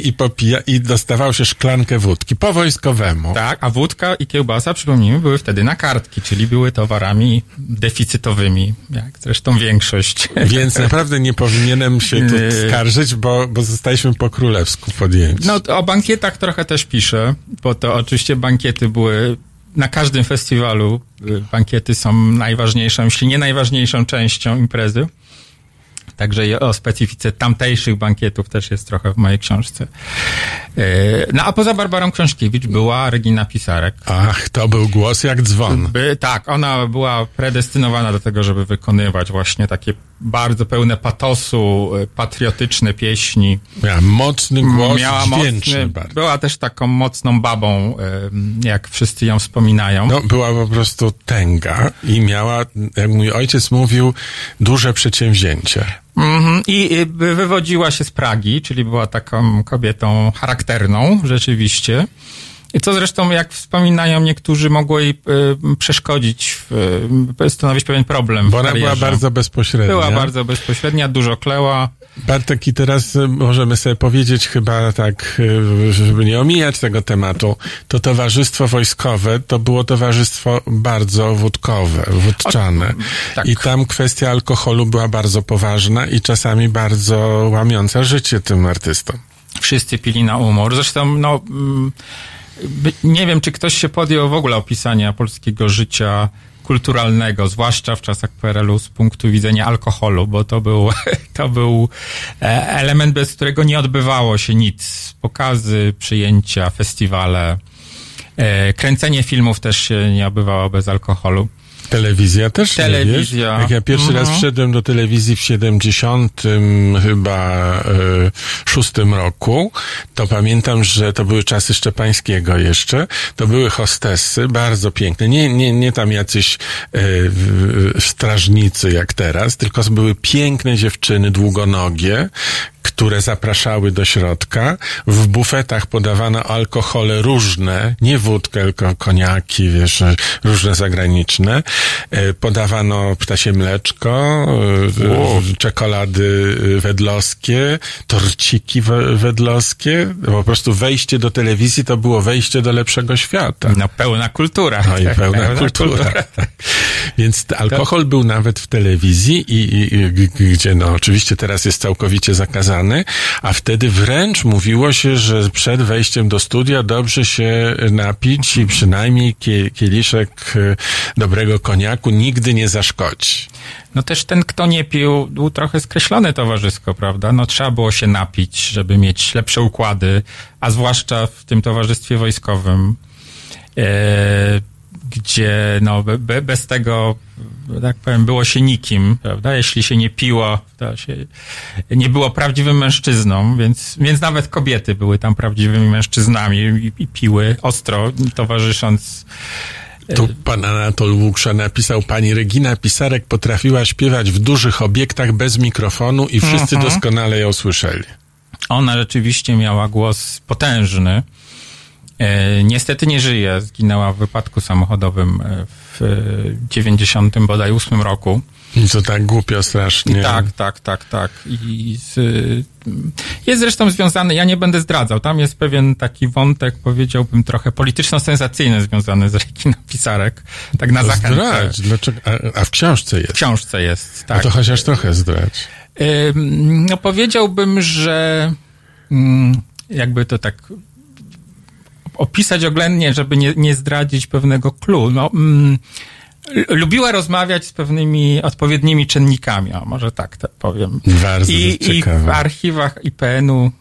i dostawało się szklankę wódki po wojskowemu. Tak, a wódka i kiełbasa, przypomnijmy, były wtedy na kartki, czyli były towarami deficytowymi, jak zresztą większość. Więc naprawdę nie powinienem się tu skarżyć, bo zostaliśmy po królewsku podjęci. No, o bankietach trochę też piszę, bo to oczywiście bankiety były, na każdym festiwalu bankiety są najważniejszą, jeśli nie najważniejszą częścią imprezy. Także o specyfice tamtejszych bankietów też jest trochę w mojej książce. No a poza Barbarą Książkiewicz była Regina Pisarek. Ach, to był głos jak dzwon. Tak, ona była predestynowana do tego, żeby wykonywać właśnie takie bardzo pełne patosu, patriotyczne pieśni. Miała mocny głos, dźwięczny bardzo. Była też taką mocną babą, jak wszyscy ją wspominają. No, była po prostu tęga i miała, jak mój ojciec mówił, duże przedsięwzięcie. I wywodziła się z Pragi, czyli była taką kobietą charakterną, rzeczywiście. I co zresztą, jak wspominają niektórzy, mogło jej przeszkodzić, stanowić pewien problem. Bo ona była bardzo bezpośrednia. Była bardzo bezpośrednia, dużo kleła. Bartek, i teraz możemy sobie powiedzieć chyba tak, żeby nie omijać tego tematu, to towarzystwo wojskowe to było towarzystwo bardzo wódkowe, wódczane. Tak. I tam kwestia alkoholu była bardzo poważna i czasami bardzo łamiąca życie tym artystom. Wszyscy pili na umór. Zresztą, no... nie wiem, czy ktoś się podjął w ogóle opisania polskiego życia kulturalnego, zwłaszcza w czasach PRL-u z punktu widzenia alkoholu, bo to był element, bez którego nie odbywało się nic. Pokazy, przyjęcia, festiwale, kręcenie filmów też się nie odbywało bez alkoholu. Telewizja też, Telewizja. Nie wiesz? Jak ja pierwszy raz wszedłem do telewizji w 76 roku, to pamiętam, że to były czasy Szczepańskiego jeszcze, to były hostessy, bardzo piękne, nie tam jacyś strażnicy jak teraz, tylko były piękne dziewczyny długonogie, które zapraszały do środka. W bufetach podawano alkohole różne, nie wódkę, tylko koniaki, wiesz, różne zagraniczne. Podawano ptasie mleczko, czekolady wedlowskie, torciki wedlowskie. Po prostu wejście do telewizji to było wejście do lepszego świata. No, pełna kultura. No i pełna kultura. Tak. Więc alkohol był nawet w telewizji gdzie no oczywiście teraz jest całkowicie zakazany, a wtedy wręcz mówiło się, że przed wejściem do studia dobrze się napić i przynajmniej kieliszek dobrego koniaku nigdy nie zaszkodzi. No też ten, kto nie pił, był trochę skreślone towarzysko, prawda? No trzeba było się napić, żeby mieć lepsze układy, a zwłaszcza w tym towarzystwie wojskowym, gdzie no bez tego, tak powiem, było się nikim, prawda? Jeśli się nie piło, to się nie było prawdziwym mężczyzną, więc nawet kobiety były tam prawdziwymi mężczyznami i piły ostro, towarzysząc. Tu pan Anatol Łuksza napisał: pani Regina Pisarek potrafiła śpiewać w dużych obiektach bez mikrofonu i wszyscy doskonale ją słyszeli. Ona rzeczywiście miała głos potężny. Niestety nie żyje, zginęła w wypadku samochodowym w 98 roku. I to tak głupio strasznie. Tak. Jest zresztą związany, ja nie będę zdradzał, tam jest pewien taki wątek, powiedziałbym trochę polityczno-sensacyjny, związany z Reginą Pisarek. Tak na zachętę. Dlaczego? A w książce jest? W książce jest, tak. No to chociaż trochę zdradź. No powiedziałbym, że jakby to tak... opisać oględnie, żeby nie zdradzić pewnego clue. No, lubiła rozmawiać z pewnymi odpowiednimi czynnikami, o, może tak powiem. Bardzo ciekawe. I w archiwach IPN-u.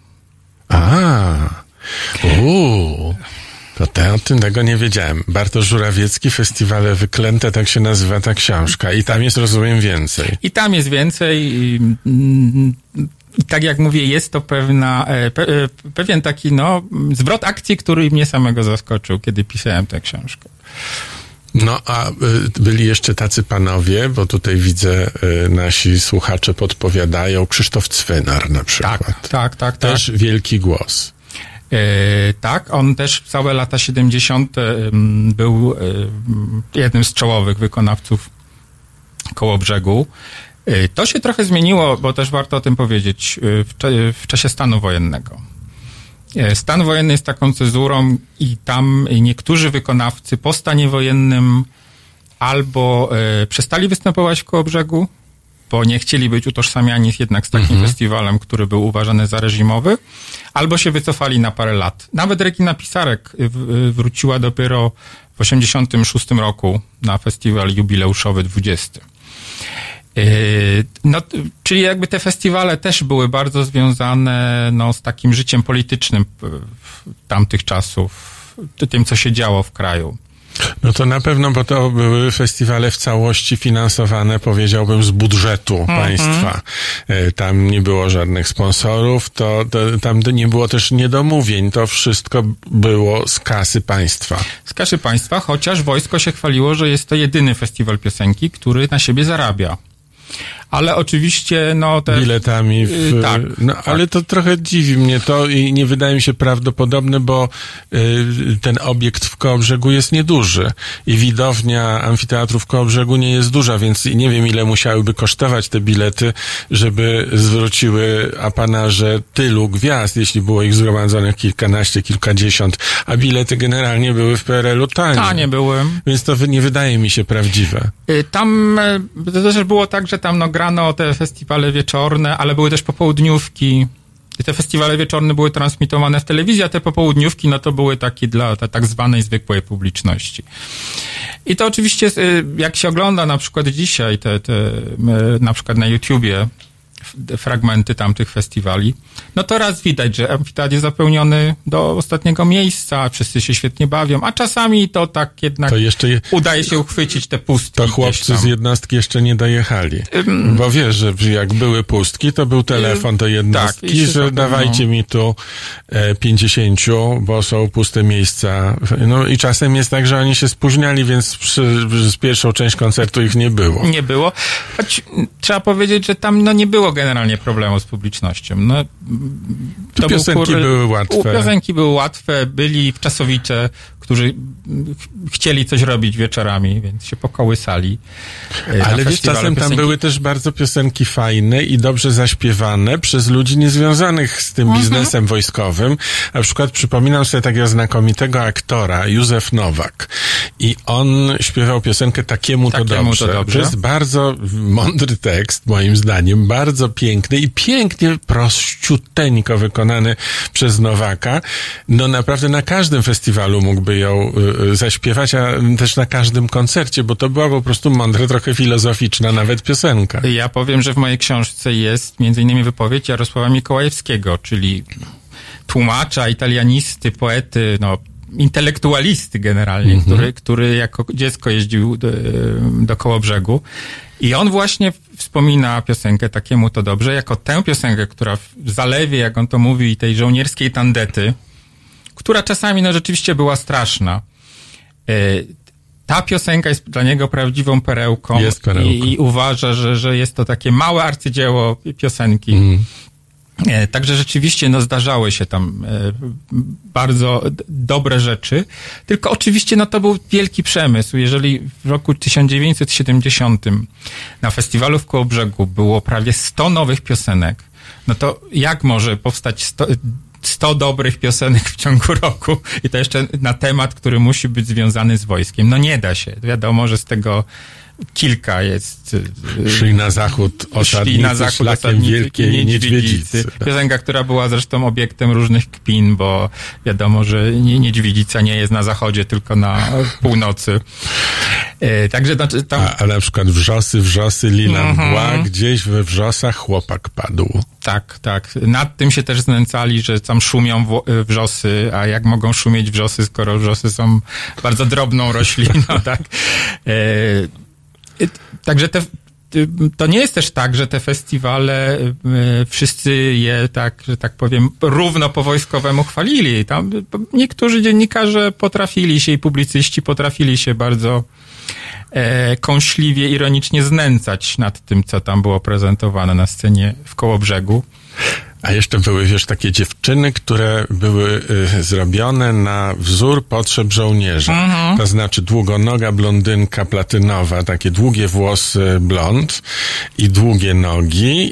O tym tego nie wiedziałem. Bartosz Żurawiecki, Festiwale wyklęte, tak się nazywa ta książka. I tam jest, rozumiem, więcej. I tam jest więcej. I tak jak mówię, jest to pewien taki, no, zwrot akcji, który mnie samego zaskoczył, kiedy pisałem tę książkę. No, a byli jeszcze tacy panowie, bo tutaj widzę, nasi słuchacze podpowiadają, Krzysztof Cwynar na przykład. Tak. Też wielki głos. Tak, on też całe lata 70. był jednym z czołowych wykonawców Kołobrzegu. To się trochę zmieniło, bo też warto o tym powiedzieć, w czasie stanu wojennego. Stan wojenny jest taką cezurą i tam niektórzy wykonawcy po stanie wojennym albo przestali występować w Kołobrzegu, bo nie chcieli być utożsamiani jednak z takim festiwalem, który był uważany za reżimowy, albo się wycofali na parę lat. Nawet Regina Pisarek wróciła dopiero w 1986 roku na festiwal jubileuszowy 20. No, czyli jakby te festiwale też były bardzo związane z takim życiem politycznym tamtych czasów, tym, co się działo w kraju. No to na pewno, bo to były festiwale w całości finansowane, powiedziałbym, z budżetu państwa. Tam nie było żadnych sponsorów, tam nie było też niedomówień. To wszystko było z kasy państwa. Z kasy państwa, chociaż wojsko się chwaliło, że jest to jedyny festiwal piosenki, który na siebie zarabia. Ale oczywiście, te... Biletami w... Tak. Tak. Ale to trochę dziwi mnie to i nie wydaje mi się prawdopodobne, bo ten obiekt w Kołobrzegu jest nieduży i widownia amfiteatru w Kołobrzegu nie jest duża, więc nie wiem, ile musiałyby kosztować te bilety, żeby zwróciły apanarze tylu gwiazd, jeśli było ich zgromadzonych kilkanaście, kilkadziesiąt, a bilety generalnie były w PRL-u tanie. Tanie były. Więc to nie wydaje mi się prawdziwe. Tam też było tak, że tam grano te festiwale wieczorne, ale były też popołudniówki. Te festiwale wieczorne były transmitowane w telewizji, a te popołudniówki, to były takie dla tak zwanej zwykłej publiczności. I to oczywiście, jak się ogląda na przykład dzisiaj, na przykład na YouTubie fragmenty tamtych festiwali, to raz widać, że amfiteatr jest zapełniony do ostatniego miejsca, wszyscy się świetnie bawią, a czasami to tak jednak to udaje się uchwycić te pustki. To chłopcy z jednastki jeszcze nie dojechali, bo wiesz, że jak były pustki, to był telefon do jednostki, tak, że dawajcie mi tu 50, bo są puste miejsca. I czasem jest tak, że oni się spóźniali, więc z pierwszą część koncertu ich nie było. Nie było, choć trzeba powiedzieć, że tam nie było generalnie problemu z publicznością. Piosenki były łatwe. Piosenki były łatwe, byli wczasowicze, którzy chcieli coś robić wieczorami, więc się pokołysali. Ale wiesz, czasem tam były też bardzo piosenki fajne i dobrze zaśpiewane przez ludzi niezwiązanych z tym biznesem wojskowym. Na przykład przypominam sobie takiego znakomitego aktora, Józef Nowak. I on śpiewał piosenkę Takiemu to dobrze. To jest bardzo mądry tekst, moim zdaniem, bardzo piękny i pięknie, prościuteńko wykonany przez Nowaka. Naprawdę na każdym festiwalu mógłby ją zaśpiewać, a też na każdym koncercie, bo to była po prostu mądra, trochę filozoficzna nawet piosenka. Ja powiem, że w mojej książce jest m.in. wypowiedź Jarosława Mikołajewskiego, czyli tłumacza, italianisty, poety, intelektualisty generalnie, który jako dziecko jeździł do Kołobrzegu. I on właśnie wspomina piosenkę Takiemu to dobrze, jako tę piosenkę, która w zalewie, jak on to mówi, tej żołnierskiej tandety, która czasami rzeczywiście była straszna. Ta piosenka jest dla niego prawdziwą perełką. Jest perełką. I uważa, że jest to takie małe arcydzieło piosenki. Także rzeczywiście zdarzały się tam bardzo dobre rzeczy, tylko oczywiście to był wielki przemysł. Jeżeli w roku 1970 na festiwalu w Kołobrzegu było prawie 100 nowych piosenek, to jak może powstać 100 dobrych piosenek w ciągu roku i to jeszcze na temat, który musi być związany z wojskiem? Nie da się. Wiadomo, że z tego kilka jest. Szli na zachód osadnicy Wielkiej Niedźwiedzicy. Piosenka, która była zresztą obiektem różnych kpin, bo wiadomo, że Niedźwiedzica nie jest na zachodzie, tylko na północy. Także tam... A na przykład wrzosy, lila mgła, gdzieś we wrzosach chłopak padł. Tak. Nad tym się też znęcali, że tam szumią wrzosy, a jak mogą szumieć wrzosy, skoro wrzosy są bardzo drobną rośliną, tak? Także to nie jest też tak, że te festiwale wszyscy je równo po wojskowemu chwalili. Tam niektórzy dziennikarze potrafili się i publicyści potrafili się bardzo kąśliwie, ironicznie znęcać nad tym, co tam było prezentowane na scenie w Kołobrzegu. A jeszcze były, wiesz, takie dziewczyny, które były zrobione na wzór potrzeb żołnierza. Mhm. To znaczy długonoga blondynka platynowa, takie długie włosy blond i długie nogi.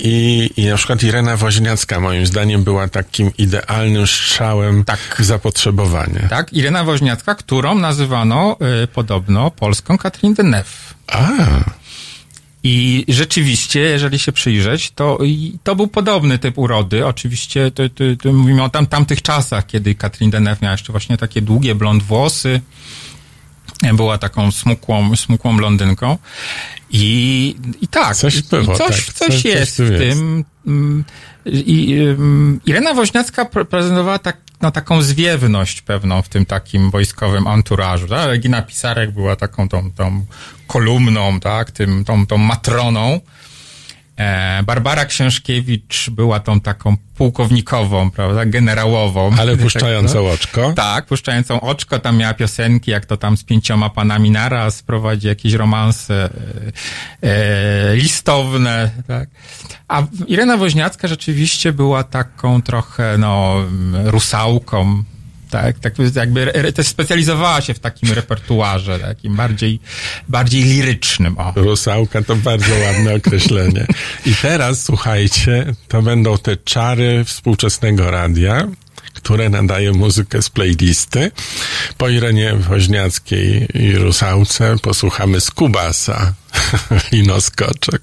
I na przykład Irena Woźniacka moim zdaniem była takim idealnym strzałem zapotrzebowania. Tak, Irena Woźniacka, którą nazywano podobno polską Catherine Deneuve. I rzeczywiście, jeżeli się przyjrzeć, to był podobny typ urody. Oczywiście to mówimy o tamtych czasach, kiedy Catherine Deneuve miała jeszcze właśnie takie długie blond włosy. Była taką smukłą blondynką. I tak. Coś jest w tym. Irena Woźniacka prezentowała taką zwiewność pewną w tym takim wojskowym anturażu. Tak? Regina Pisarek była taką tą kolumną, tak? Tą matroną. Barbara Książkiewicz była tą taką pułkownikową, prawda, generałową. Ale puszczającą oczko. Tak, puszczającą oczko, tam miała piosenki, jak to tam z 5 panami naraz prowadzi, jakieś romanse listowne, tak. A Irena Woźniacka rzeczywiście była taką trochę, rusałką, tak jakby też specjalizowała się w takim repertuarze, takim bardziej lirycznym. O. Rusałka to bardzo ładne określenie. I teraz, słuchajcie, to będą te czary współczesnego radia, które nadaje muzykę z playlisty. Po Irenie Woźniackiej i Rusałce posłuchamy Skubasa i Noskoczek.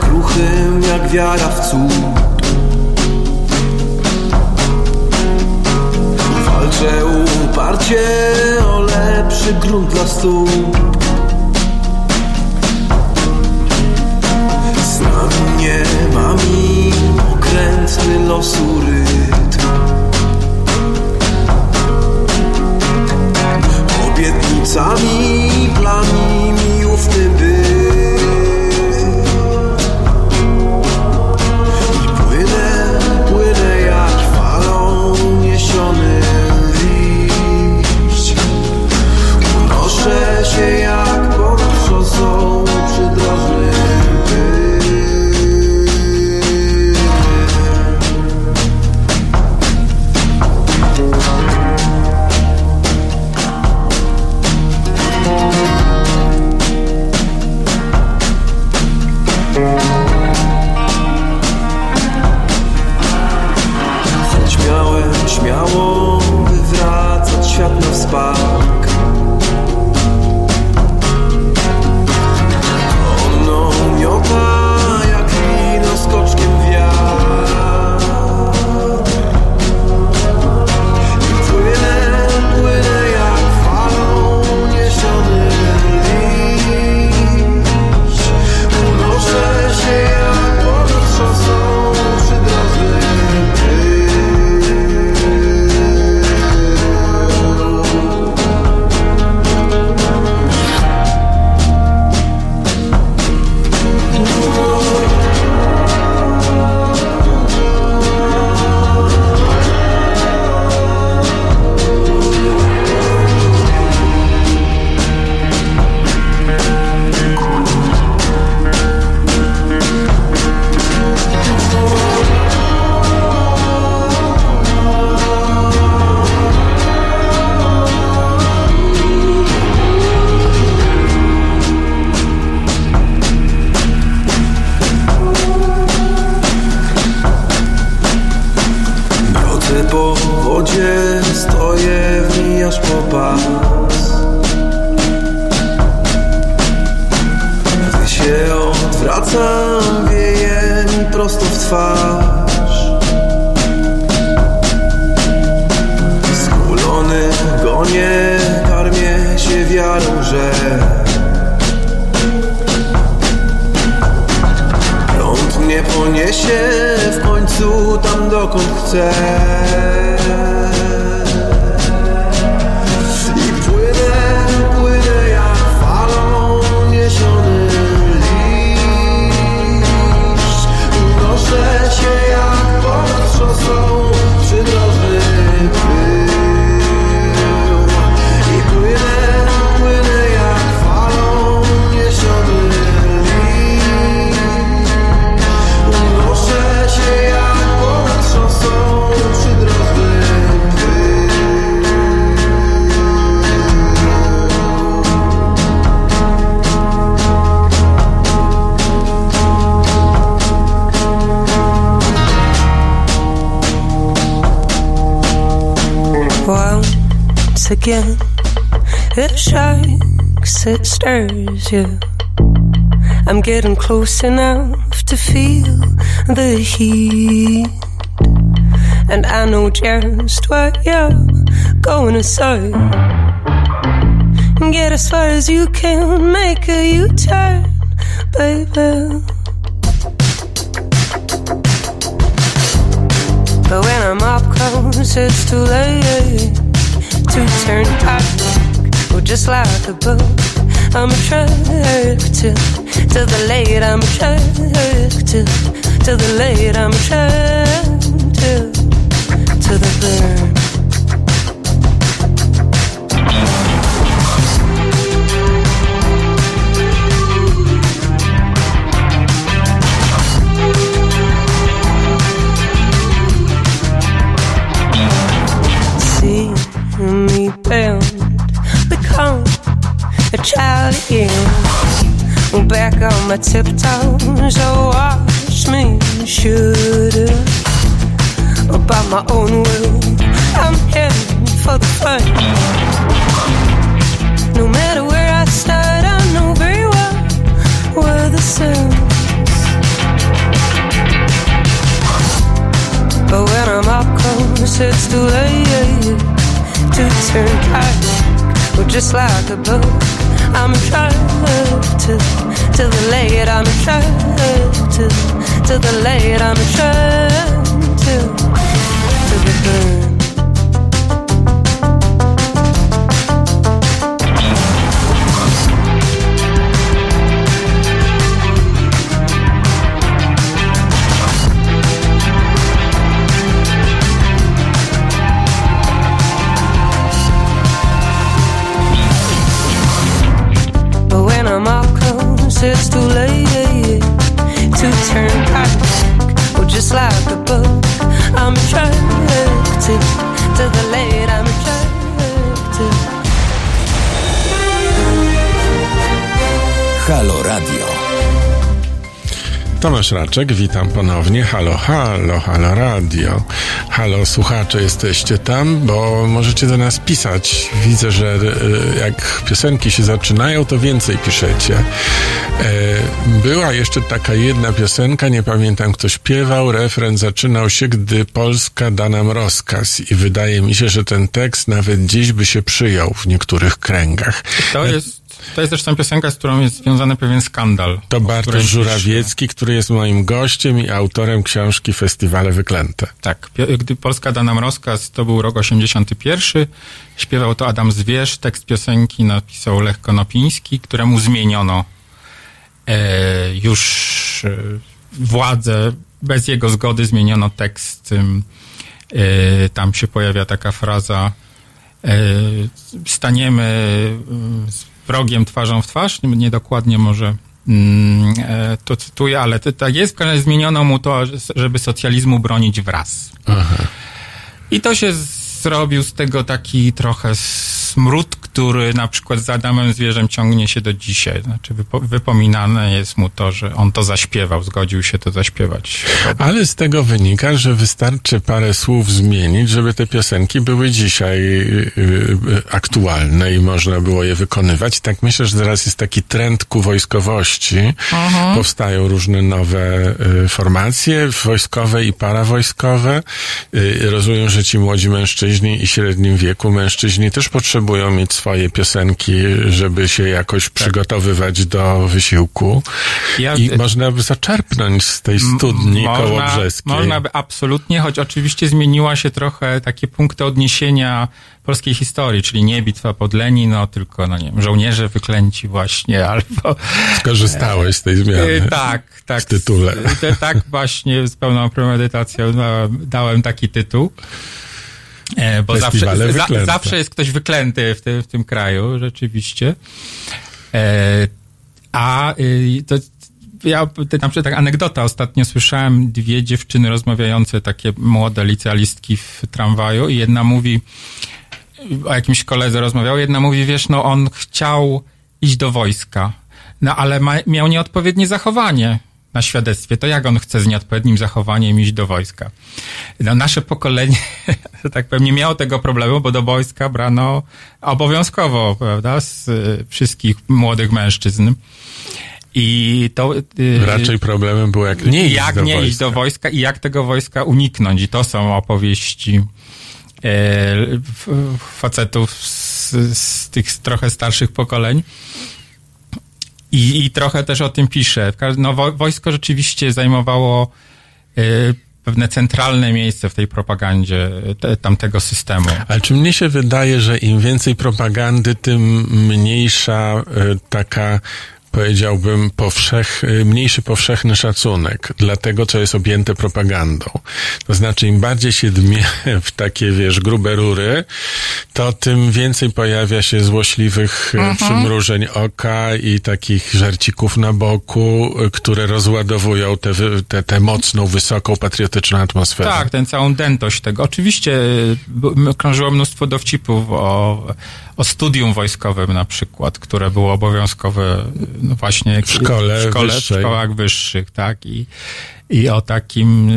kruchym jak wiara w cud. Walczę uparcie o lepszy grunt dla stóp. Z nami nie ma mi okrętny losu rytm. Obietnicami, planami miłówny był. Płynę jak falą niesiony liść. Unoszę się jak pod brzozą przydrożny pył. Śmiało wywracać świat na szpak. To mną miota jak wino skoczkiem wiatr. I płynę jak falą niesiony liść. Unoszę się jak pod trzosą przy drodze. Stoję w niej aż po pas. Gdy się odwracam, wieje mi prosto w twarz. Skulony gonię, karmię się wiarą, że chcę. I płynę, płynę jak falą niesiony liść. Unoszę się jak pod szosą przydrożny pył. I płynę, płynę jak falą niesiony liść. Unoszę się jak pod szosą przydrożny pył. Once again, it shakes, it stirs you. I'm getting close enough to feel the heat, and I know just what you're going to say. Get as far as you can, make a U-turn, baby. But when I'm up close, it's too late to turn back, oh, just like a book. I'm attracted to the late, I'm attracted to the late, I'm attracted to the burn. Back on my tiptoes, oh, watch me shudder by my own will. I'm here for the fun. No matter where I start, I know very well where the sun is. But when I'm up close, it's too late to turn back, or just like a book. I'm attracted to the late, I'm attracted to the late, I'm attracted to the burn. It's too late to turn back, or just like a book. I'm attracted to the late, I'm attracted. Halo Radio. Tomasz Raczek, witam ponownie. Halo, halo, halo radio. Halo, słuchacze, jesteście tam, bo możecie do nas pisać. Widzę, że jak piosenki się zaczynają, to więcej piszecie. Była jeszcze taka jedna piosenka, nie pamiętam, kto śpiewał, refren zaczynał się, gdy Polska da nam rozkaz, i wydaje mi się, że ten tekst nawet dziś by się przyjął w niektórych kręgach. To jest zresztą piosenka, z którą jest związany pewien skandal. To Bartosz Żurawiecki, który jest moim gościem i autorem książki Festiwale wyklęte. Tak, gdy Polska da nam rozkaz, to był rok 81. Śpiewał to Adam Zwierz, tekst piosenki napisał Lech Konopiński, któremu zmieniono już władzę, bez jego zgody zmieniono tekst. Tam się pojawia taka fraza, staniemy wrogiem twarzą w twarz, niedokładnie może to cytuję, ale tak jest, zmieniono mu to, żeby socjalizmu bronić wraz. Aha. I to się zrobił z tego taki trochę smród, który na przykład z Adamem Zwierzem ciągnie się do dzisiaj. Znaczy wypominane jest mu to, że on to zaśpiewał, zgodził się to zaśpiewać. Ale z tego wynika, że wystarczy parę słów zmienić, żeby te piosenki były dzisiaj aktualne i można było je wykonywać. Tak myślę, że teraz jest taki trend ku wojskowości. Aha. Powstają różne nowe formacje wojskowe i parawojskowe. Rozumiem, że ci młodzi mężczyźni i średnim wieku mężczyźni też potrzebują mieć swoje swoje piosenki, żeby się jakoś przygotowywać do wysiłku. I można by zaczerpnąć z tej studni kołobrzeskiej. Można by absolutnie, choć oczywiście zmieniła się trochę takie punkty odniesienia polskiej historii, czyli nie bitwa pod Lenino, tylko, no nie wiem, żołnierze wyklęci właśnie, albo... Skorzystałeś z tej zmiany. Tak. W tytule. Tak właśnie, z pełną premedytacją dałem taki tytuł. Bo zawsze jest ktoś wyklęty w tym kraju, rzeczywiście. Ja na przykład tak anegdota. Ostatnio słyszałem dwie dziewczyny rozmawiające, takie młode licealistki w tramwaju i jedna mówi, o jakimś koledze rozmawiał, jedna mówi, wiesz, no on chciał iść do wojska, no ale miał nieodpowiednie zachowanie na świadectwie, to jak on chce z nieodpowiednim zachowaniem iść do wojska? No, nasze pokolenie, tak powiem, nie miało tego problemu, bo do wojska brano obowiązkowo, prawda, z wszystkich młodych mężczyzn. I to... Raczej problemem było jak nie iść do wojska i jak tego wojska uniknąć. I to są opowieści facetów z tych trochę starszych pokoleń. I trochę też o tym piszę. No, wojsko rzeczywiście zajmowało pewne centralne miejsce w tej propagandzie tamtego systemu. Ale czy mnie się wydaje, że im więcej propagandy, tym mniejsza taka, powiedziałbym, mniejszy powszechny szacunek dla tego, co jest objęte propagandą. To znaczy, im bardziej się dmie w takie, wiesz, grube rury, to tym więcej pojawia się złośliwych przymrużeń oka i takich żarcików na boku, które rozładowują tę mocną, wysoką, patriotyczną atmosferę. Tak, tę całą dętość tego. Oczywiście krążyło mnóstwo dowcipów o studium wojskowym na przykład, które było obowiązkowe no właśnie w szkołach wyższych, tak? I o takim,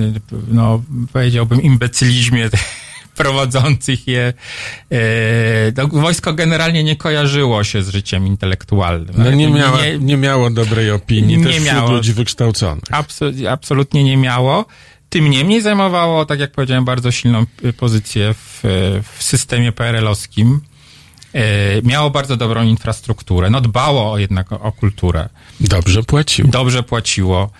no powiedziałbym, imbecylizmie prowadzących je. Wojsko generalnie nie kojarzyło się z życiem intelektualnym. No nie miało dobrej opinii nie też wśród ludzi wykształconych. Absolutnie nie miało. Tym niemniej zajmowało, tak jak powiedziałem, bardzo silną pozycję w systemie PRL-owskim. Miało bardzo dobrą infrastrukturę, no dbało jednak o kulturę. Dobrze płaciło.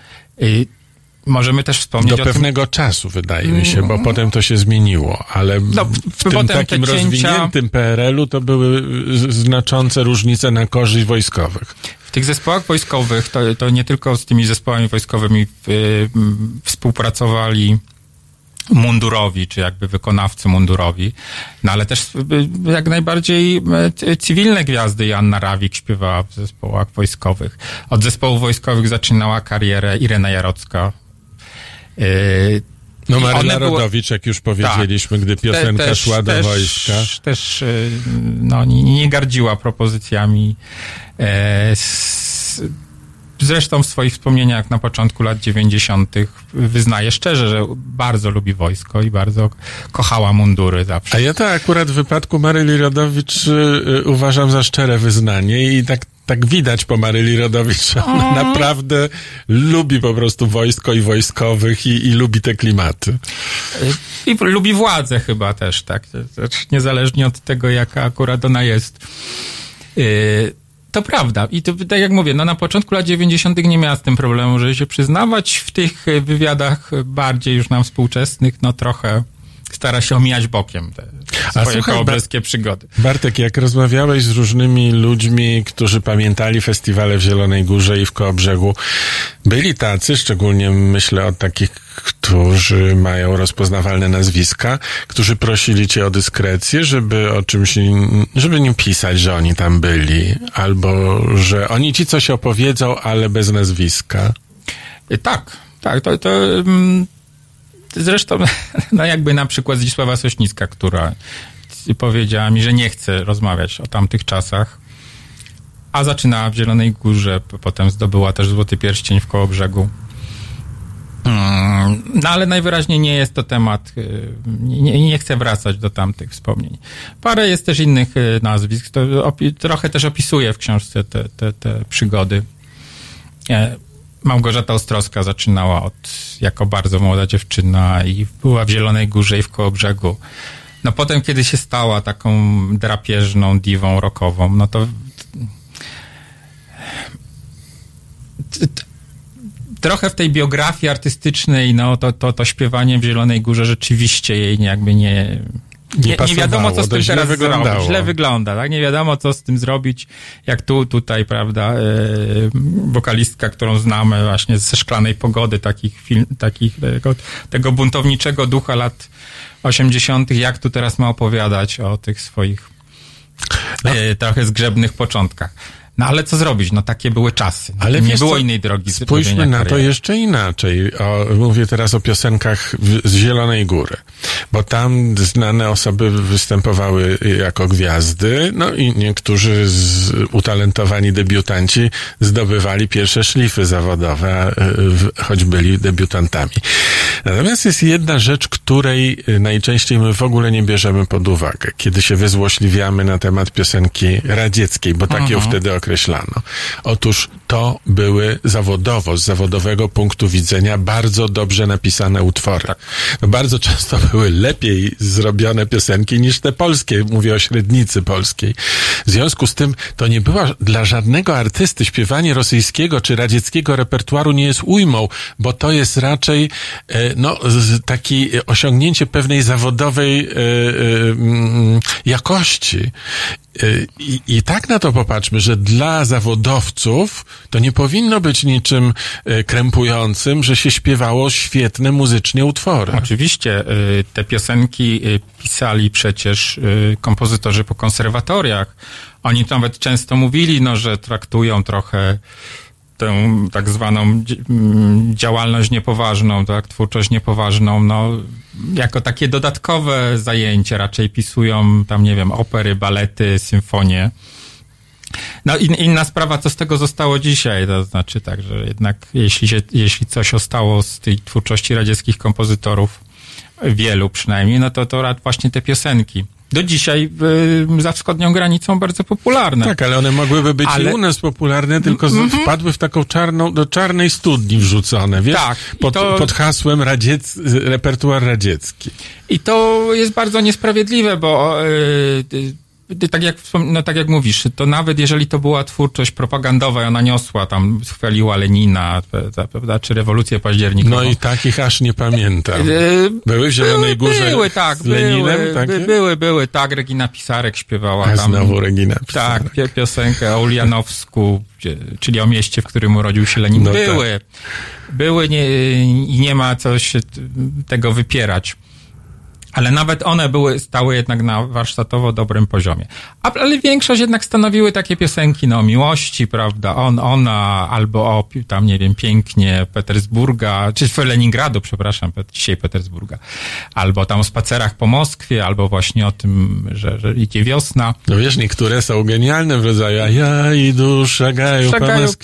Możemy też wspomnieć o tym... Do pewnego czasu, wydaje mi się, bo potem to się zmieniło, ale w tym takim rozwiniętym PRL-u to były znaczące różnice na korzyść wojskowych. W tych zespołach wojskowych, to nie tylko z tymi zespołami wojskowymi współpracowali mundurowi, czy jakby wykonawcy mundurowi, no ale też jak najbardziej cywilne gwiazdy. Anna Rawik śpiewała w zespołach wojskowych. Od zespołów wojskowych zaczynała karierę Irena Jarocka. No Maryla Rodowicz, jak już powiedzieliśmy, gdy piosenka szła do wojska. Też no, nie gardziła propozycjami. Zresztą w swoich wspomnieniach na początku lat 90. wyznaje szczerze, że bardzo lubi wojsko i bardzo kochała mundury zawsze. A ja to akurat w wypadku Maryli Rodowicz uważam za szczere wyznanie i tak widać po Maryli Rodowicz. Ona naprawdę lubi po prostu wojsko i wojskowych i lubi te klimaty. I lubi władzę chyba też, tak? Niezależnie od tego, jaka akurat ona jest. To prawda. I to, tak jak mówię, no na początku lat 90. nie miała z tym problemu, żeby się przyznawać. W tych wywiadach bardziej już nam współczesnych, no trochę stara się omijać bokiem te swoje kołobrzeskie przygody. Bartek, jak rozmawiałeś z różnymi ludźmi, którzy pamiętali festiwale w Zielonej Górze i w Kołobrzegu, byli tacy, szczególnie myślę o takich, którzy mają rozpoznawalne nazwiska, którzy prosili cię o dyskrecję, żeby o czymś, żeby nie pisać, że oni tam byli, albo że oni ci coś opowiedzą, ale bez nazwiska. Tak, to zresztą, no jakby na przykład Zdzisława Sośnicka, która powiedziała mi, że nie chce rozmawiać o tamtych czasach, a zaczynała w Zielonej Górze, potem zdobyła też Złoty Pierścień w Kołobrzegu. No ale najwyraźniej nie jest to temat, nie chcę wracać do tamtych wspomnień. Parę jest też innych nazwisk, to trochę też opisuję w książce te przygody. Małgorzata Ostrowska zaczynała jako bardzo młoda dziewczyna i była w Zielonej Górze i w Kołobrzegu. No potem, kiedy się stała taką drapieżną diwą rockową, no to trochę w tej biografii artystycznej, no to śpiewanie w Zielonej Górze rzeczywiście jej jakby nie wiadomo, co z tym teraz zrobić. Źle wygląda, tak? Nie wiadomo, co z tym zrobić, jak tutaj, prawda, wokalistka, którą znamy właśnie ze Szklanej Pogody, tego buntowniczego ducha lat 80., jak tu teraz ma opowiadać o tych swoich trochę zgrzebnych początkach. No ale co zrobić? No takie były czasy. Ale nie było innej drogi. Spójrzmy na to jeszcze inaczej. Mówię teraz o piosenkach z Zielonej Góry, bo tam znane osoby występowały jako gwiazdy, no i niektórzy utalentowani debiutanci zdobywali pierwsze szlify zawodowe, choć byli debiutantami. Natomiast jest jedna rzecz, której najczęściej my w ogóle nie bierzemy pod uwagę, kiedy się wyzłośliwiamy na temat piosenki radzieckiej, bo tak ją wtedy określano. Otóż to były zawodowo, z zawodowego punktu widzenia, bardzo dobrze napisane utwory. No, bardzo często były lepiej zrobione piosenki niż te polskie, mówię o średnicy polskiej. W związku z tym to nie była dla żadnego artysty śpiewanie rosyjskiego czy radzieckiego repertuaru nie jest ujmą, bo to jest raczej taki osiągnięcie pewnej zawodowej jakości. I tak na to popatrzmy, że dla zawodowców to nie powinno być niczym krępującym, że się śpiewało świetne muzycznie utwory. Oczywiście te piosenki pisali przecież kompozytorzy po konserwatoriach. Oni nawet często mówili, że traktują trochę tę tak zwaną działalność niepoważną, tak, twórczość niepoważną, jako takie dodatkowe zajęcie. Raczej pisują tam, opery, balety, symfonie. No inna sprawa, co z tego zostało dzisiaj, to znaczy tak, że jednak jeśli coś ostało z tej twórczości radzieckich kompozytorów, wielu przynajmniej, no to właśnie te piosenki. Do dzisiaj za wschodnią granicą bardzo popularne. Tak, ale one mogłyby być i u nas popularne, tylko wpadły w taką do czarnej studni wrzucone, wiesz? Tak. Pod hasłem repertuar radziecki. I to jest bardzo niesprawiedliwe, bo tak jak mówisz, to nawet jeżeli to była twórczość propagandowa, ona niosła tam, chwaliła Lenina, prawda, czy rewolucję październikową. No i takich aż nie pamiętam. Były w Zielonej Górze z Leninem? Były, tak. Regina Pisarek śpiewała tam. Znowu Regina Pisarek. Tak, piosenkę o Ulianowsku, czyli o mieście, w którym urodził się Lenin. Były i nie ma co się tego wypierać. Ale nawet one stały jednak na warsztatowo dobrym poziomie. Ale większość jednak stanowiły takie piosenki, o miłości, prawda, ona, albo o tam, pięknie Petersburga, czy Leningradu, przepraszam, dzisiaj Petersburga. Albo tam o spacerach po Moskwie, albo właśnie o tym, że idzie wiosna. No wiesz, niektóre są genialne w rodzaju, a ja idę szagaju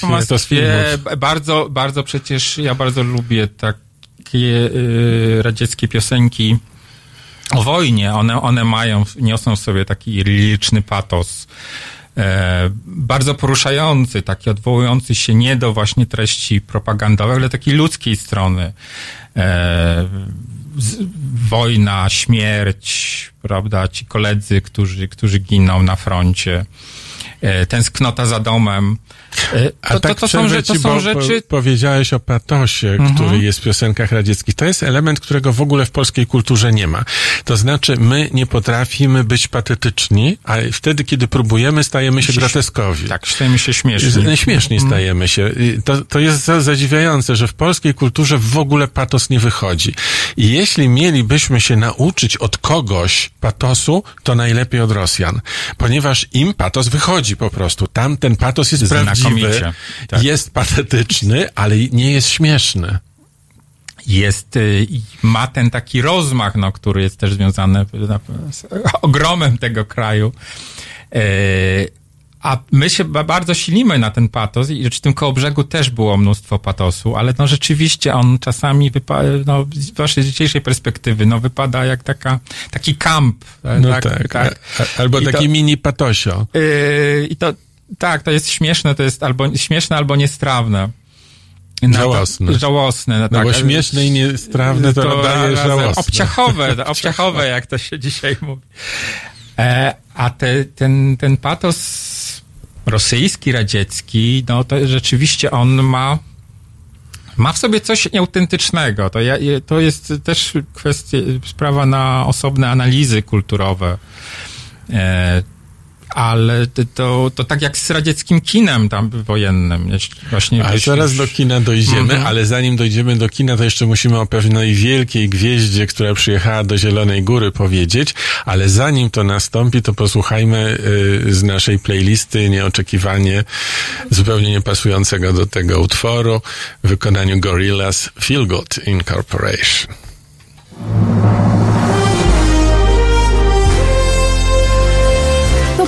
po Moskwie. Bardzo, bardzo przecież, ja bardzo lubię takie radzieckie piosenki o wojnie. One niosą w sobie taki liryczny patos, bardzo poruszający, taki odwołujący się nie do właśnie treści propagandowej, ale takiej ludzkiej strony. Wojna, śmierć, prawda, ci koledzy, którzy giną na froncie, tęsknota za domem. To są rzeczy... Powiedziałeś o patosie, który jest w piosenkach radzieckich. To jest element, którego w ogóle w polskiej kulturze nie ma. To znaczy, my nie potrafimy być patetyczni, a wtedy, kiedy próbujemy, stajemy się groteskowi. Tak, stajemy się śmieszni. Śmieszni stajemy się. To jest zadziwiające, że w polskiej kulturze w ogóle patos nie wychodzi. I jeśli mielibyśmy się nauczyć od kogoś patosu, to najlepiej od Rosjan. Ponieważ im patos wychodzi po prostu. Tam ten patos jest prawdziwy, tak. Jest patetyczny, ale nie jest śmieszny. Ma ten taki rozmach, który jest też związany z ogromem tego kraju. A my się bardzo silimy na ten patos i w tym Kołobrzegu też było mnóstwo patosu, ale rzeczywiście on czasami z dzisiejszej perspektywy wypada jak taki kamp. Albo taki mini patosio. To jest śmieszne, albo niestrawne. Żałosne. No tak. No bo śmieszne i niestrawne to daje żałosne. Obciachowe, jak to się dzisiaj mówi. A ten patos rosyjski, radziecki, no to rzeczywiście on ma w sobie coś nieautentycznego. To jest też kwestia, sprawa na osobne analizy kulturowe. Ale to tak jak z radzieckim kinem tam wojennym. Właśnie zaraz do kina dojdziemy, ale zanim dojdziemy do kina, to jeszcze musimy o pewnej wielkiej gwieździe, która przyjechała do Zielonej Góry, powiedzieć, ale zanim to nastąpi, to posłuchajmy z naszej playlisty nieoczekiwanie zupełnie niepasującego do tego utworu w wykonaniu Gorillaz Feel Good Incorporation.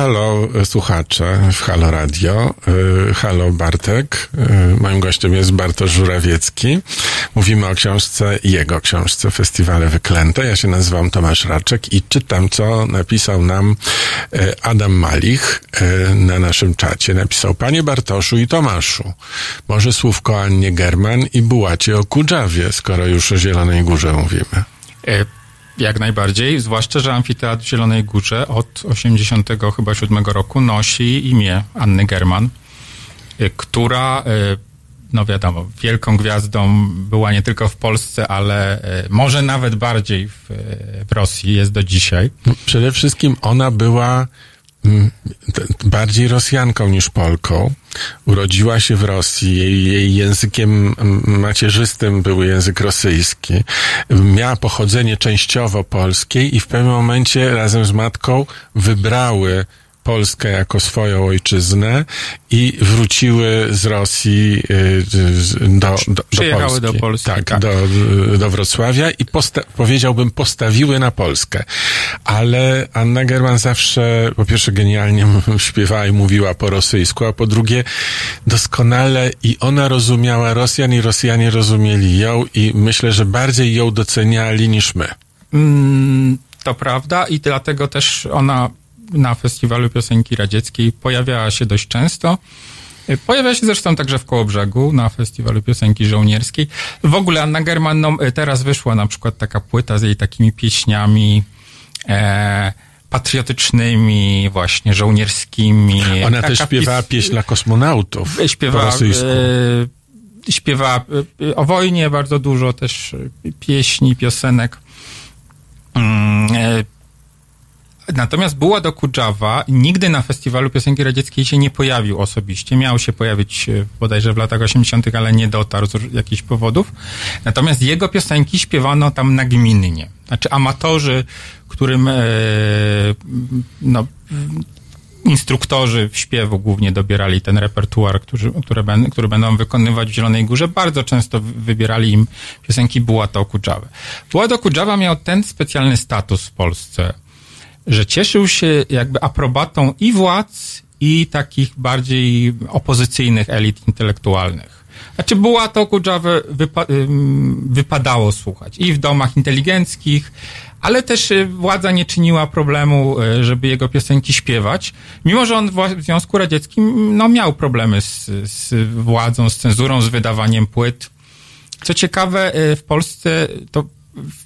Halo słuchacze w Halo Radio. Halo Bartek. Moim gościem jest Bartosz Żurawiecki. Mówimy o książce, jego książce, Festiwale wyklęte. Ja się nazywam Tomasz Raczek i czytam, co napisał nam Adam Malich na naszym czacie. Napisał: Panie Bartoszu i Tomaszu, może słówko o Annie German i Bułacie Okudżawie, skoro już o Zielonej Górze mówimy. Jak najbardziej, zwłaszcza że Amfiteatr w Zielonej Górze od 1987 roku nosi imię Anny German, która, no wiadomo, wielką gwiazdą była nie tylko w Polsce, ale może nawet bardziej w Rosji jest do dzisiaj. Przede wszystkim ona była bardziej Rosjanką niż Polką. Urodziła się w Rosji, jej językiem macierzystym był język rosyjski. Miała pochodzenie częściowo polskie i w pewnym momencie razem z matką wybrały Polskę jako swoją ojczyznę i wróciły z Rosji do Polski. Do Polski. Tak. Do Wrocławia i postawiły na Polskę. Ale Anna German zawsze, po pierwsze, genialnie śpiewała i mówiła po rosyjsku, a po drugie doskonale i ona rozumiała Rosjan i Rosjanie rozumieli ją i myślę, że bardziej ją doceniali niż my. To prawda i dlatego też ona na Festiwalu Piosenki Radzieckiej pojawiała się dość często. Pojawia się zresztą także w Kołobrzegu na Festiwalu Piosenki Żołnierskiej. W ogóle Anna German, no, teraz wyszła na przykład taka płyta z jej takimi pieśniami patriotycznymi, właśnie żołnierskimi. Ona też śpiewała pieśń dla kosmonautów po rosyjsku. Śpiewała o wojnie bardzo dużo też pieśni, piosenek. Natomiast Bułat Okudżawa nigdy na Festiwalu Piosenki Radzieckiej się nie pojawił osobiście. Miał się pojawić bodajże w latach 80., ale nie dotarł z jakichś powodów. Natomiast jego piosenki śpiewano tam nagminnie. Znaczy amatorzy, którym instruktorzy w śpiewu głównie dobierali ten repertuar, który będą wykonywać w Zielonej Górze, bardzo często wybierali im piosenki Bułata Okudżawy. Bułat Okudżawa miał ten specjalny status w Polsce, że cieszył się jakby aprobatą i władz, i takich bardziej opozycyjnych elit intelektualnych. Znaczy Bułat Okudżawę wypadało słuchać i w domach inteligenckich, ale też władza nie czyniła problemu, żeby jego piosenki śpiewać, mimo że on w Związku Radzieckim miał problemy z władzą, z cenzurą, z wydawaniem płyt. Co ciekawe, w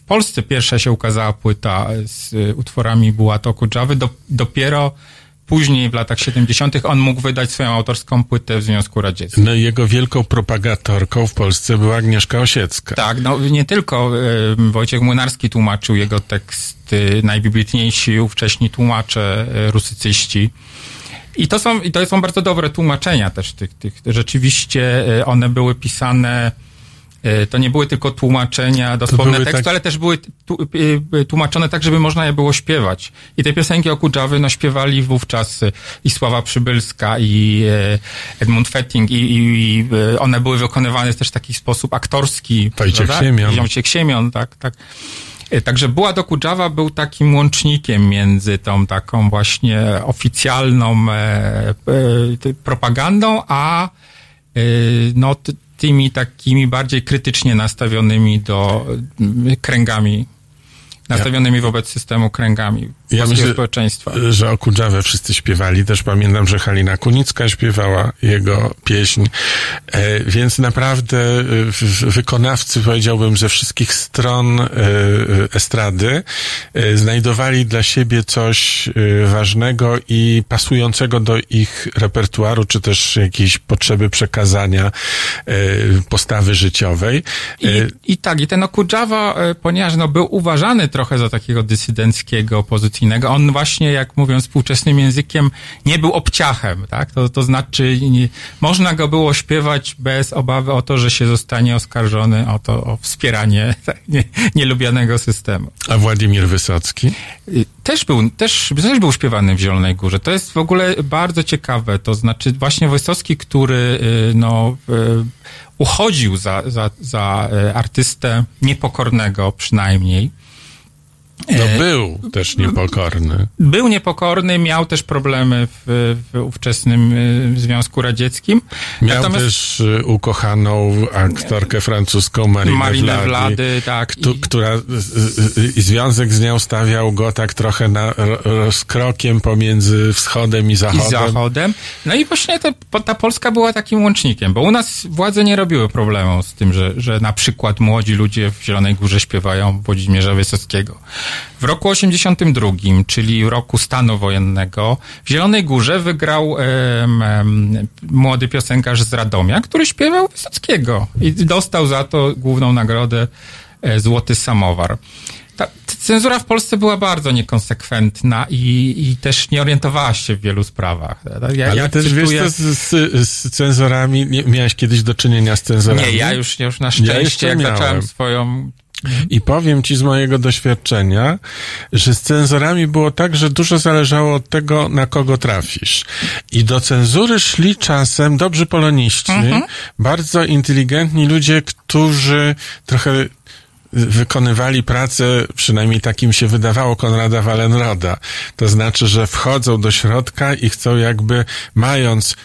Polsce pierwsza się ukazała płyta z utworami Bułata Okudżawy. Dopiero później, w latach 70., on mógł wydać swoją autorską płytę w Związku Radzieckim. No i jego wielką propagatorką w Polsce była Agnieszka Osiecka. Tak, nie tylko Wojciech Młynarski tłumaczył jego teksty, najwybitniejsi ówcześni tłumacze, rusycyści. I to są bardzo dobre tłumaczenia też tych. Rzeczywiście one były pisane. To nie były tylko tłumaczenia dosłowne tekstu, ale też były tłumaczone tak, żeby można je było śpiewać. I te piosenki Okudżawy śpiewali wówczas i Sława Przybylska, i Edmund Fetting, i one były wykonywane też w taki sposób aktorski. Wojciech Siemion, tak. Także Bułat Okudżawa był takim łącznikiem między tą taką właśnie oficjalną propagandą, a tymi takimi bardziej krytycznie nastawionymi do kręgami, nastawionymi wobec systemu kręgami polskiego społeczeństwa. Że Okudżawę wszyscy śpiewali. Też pamiętam, że Halina Kunicka śpiewała jego pieśń. Więc naprawdę wykonawcy, powiedziałbym, ze wszystkich stron estrady znajdowali dla siebie coś ważnego i pasującego do ich repertuaru, czy też jakiejś potrzeby przekazania postawy życiowej. I ten Okudżawa, ponieważ był uważany trochę za takiego dysydenckiego, opozycyjnego. On właśnie, jak mówią współczesnym językiem, nie był obciachem, tak? To znaczy, można go było śpiewać bez obawy o to, że się zostanie oskarżony o wspieranie nielubianego systemu. A Władimir Wysocki? Też był śpiewany w Zielonej Górze. To jest w ogóle bardzo ciekawe. To znaczy, właśnie Wysocki, który, uchodził za artystę niepokornego przynajmniej, No był też niepokorny. Był niepokorny, miał też problemy w ówczesnym Związku Radzieckim. Miał też ukochaną aktorkę francuską Marinę Wlady, tak. Która związek z nią stawiał go tak trochę na rozkrokiem pomiędzy wschodem i zachodem. No i właśnie ta Polska była takim łącznikiem, bo u nas władze nie robiły problemu z tym, że na przykład młodzi ludzie w Zielonej Górze śpiewają Włodzimierza Wysockiego. W roku 82, czyli roku stanu wojennego, w Zielonej Górze wygrał młody piosenkarz z Radomia, który śpiewał Wysockiego i dostał za to główną nagrodę Złoty Samowar. Ta cenzura w Polsce była bardzo niekonsekwentna i też nie orientowała się w wielu sprawach. Ale też cytuję... wiesz, z cenzorami, miałeś kiedyś do czynienia z cenzorami? Nie, ja już na szczęście, jak zacząłem swoją... I powiem ci z mojego doświadczenia, że z cenzorami było tak, że dużo zależało od tego, na kogo trafisz. I do cenzury szli czasem dobrzy poloniści, bardzo inteligentni ludzie, którzy trochę wykonywali pracę, przynajmniej takim się wydawało, Konrada Wallenroda. To znaczy, że wchodzą do środka i chcą jakby, mając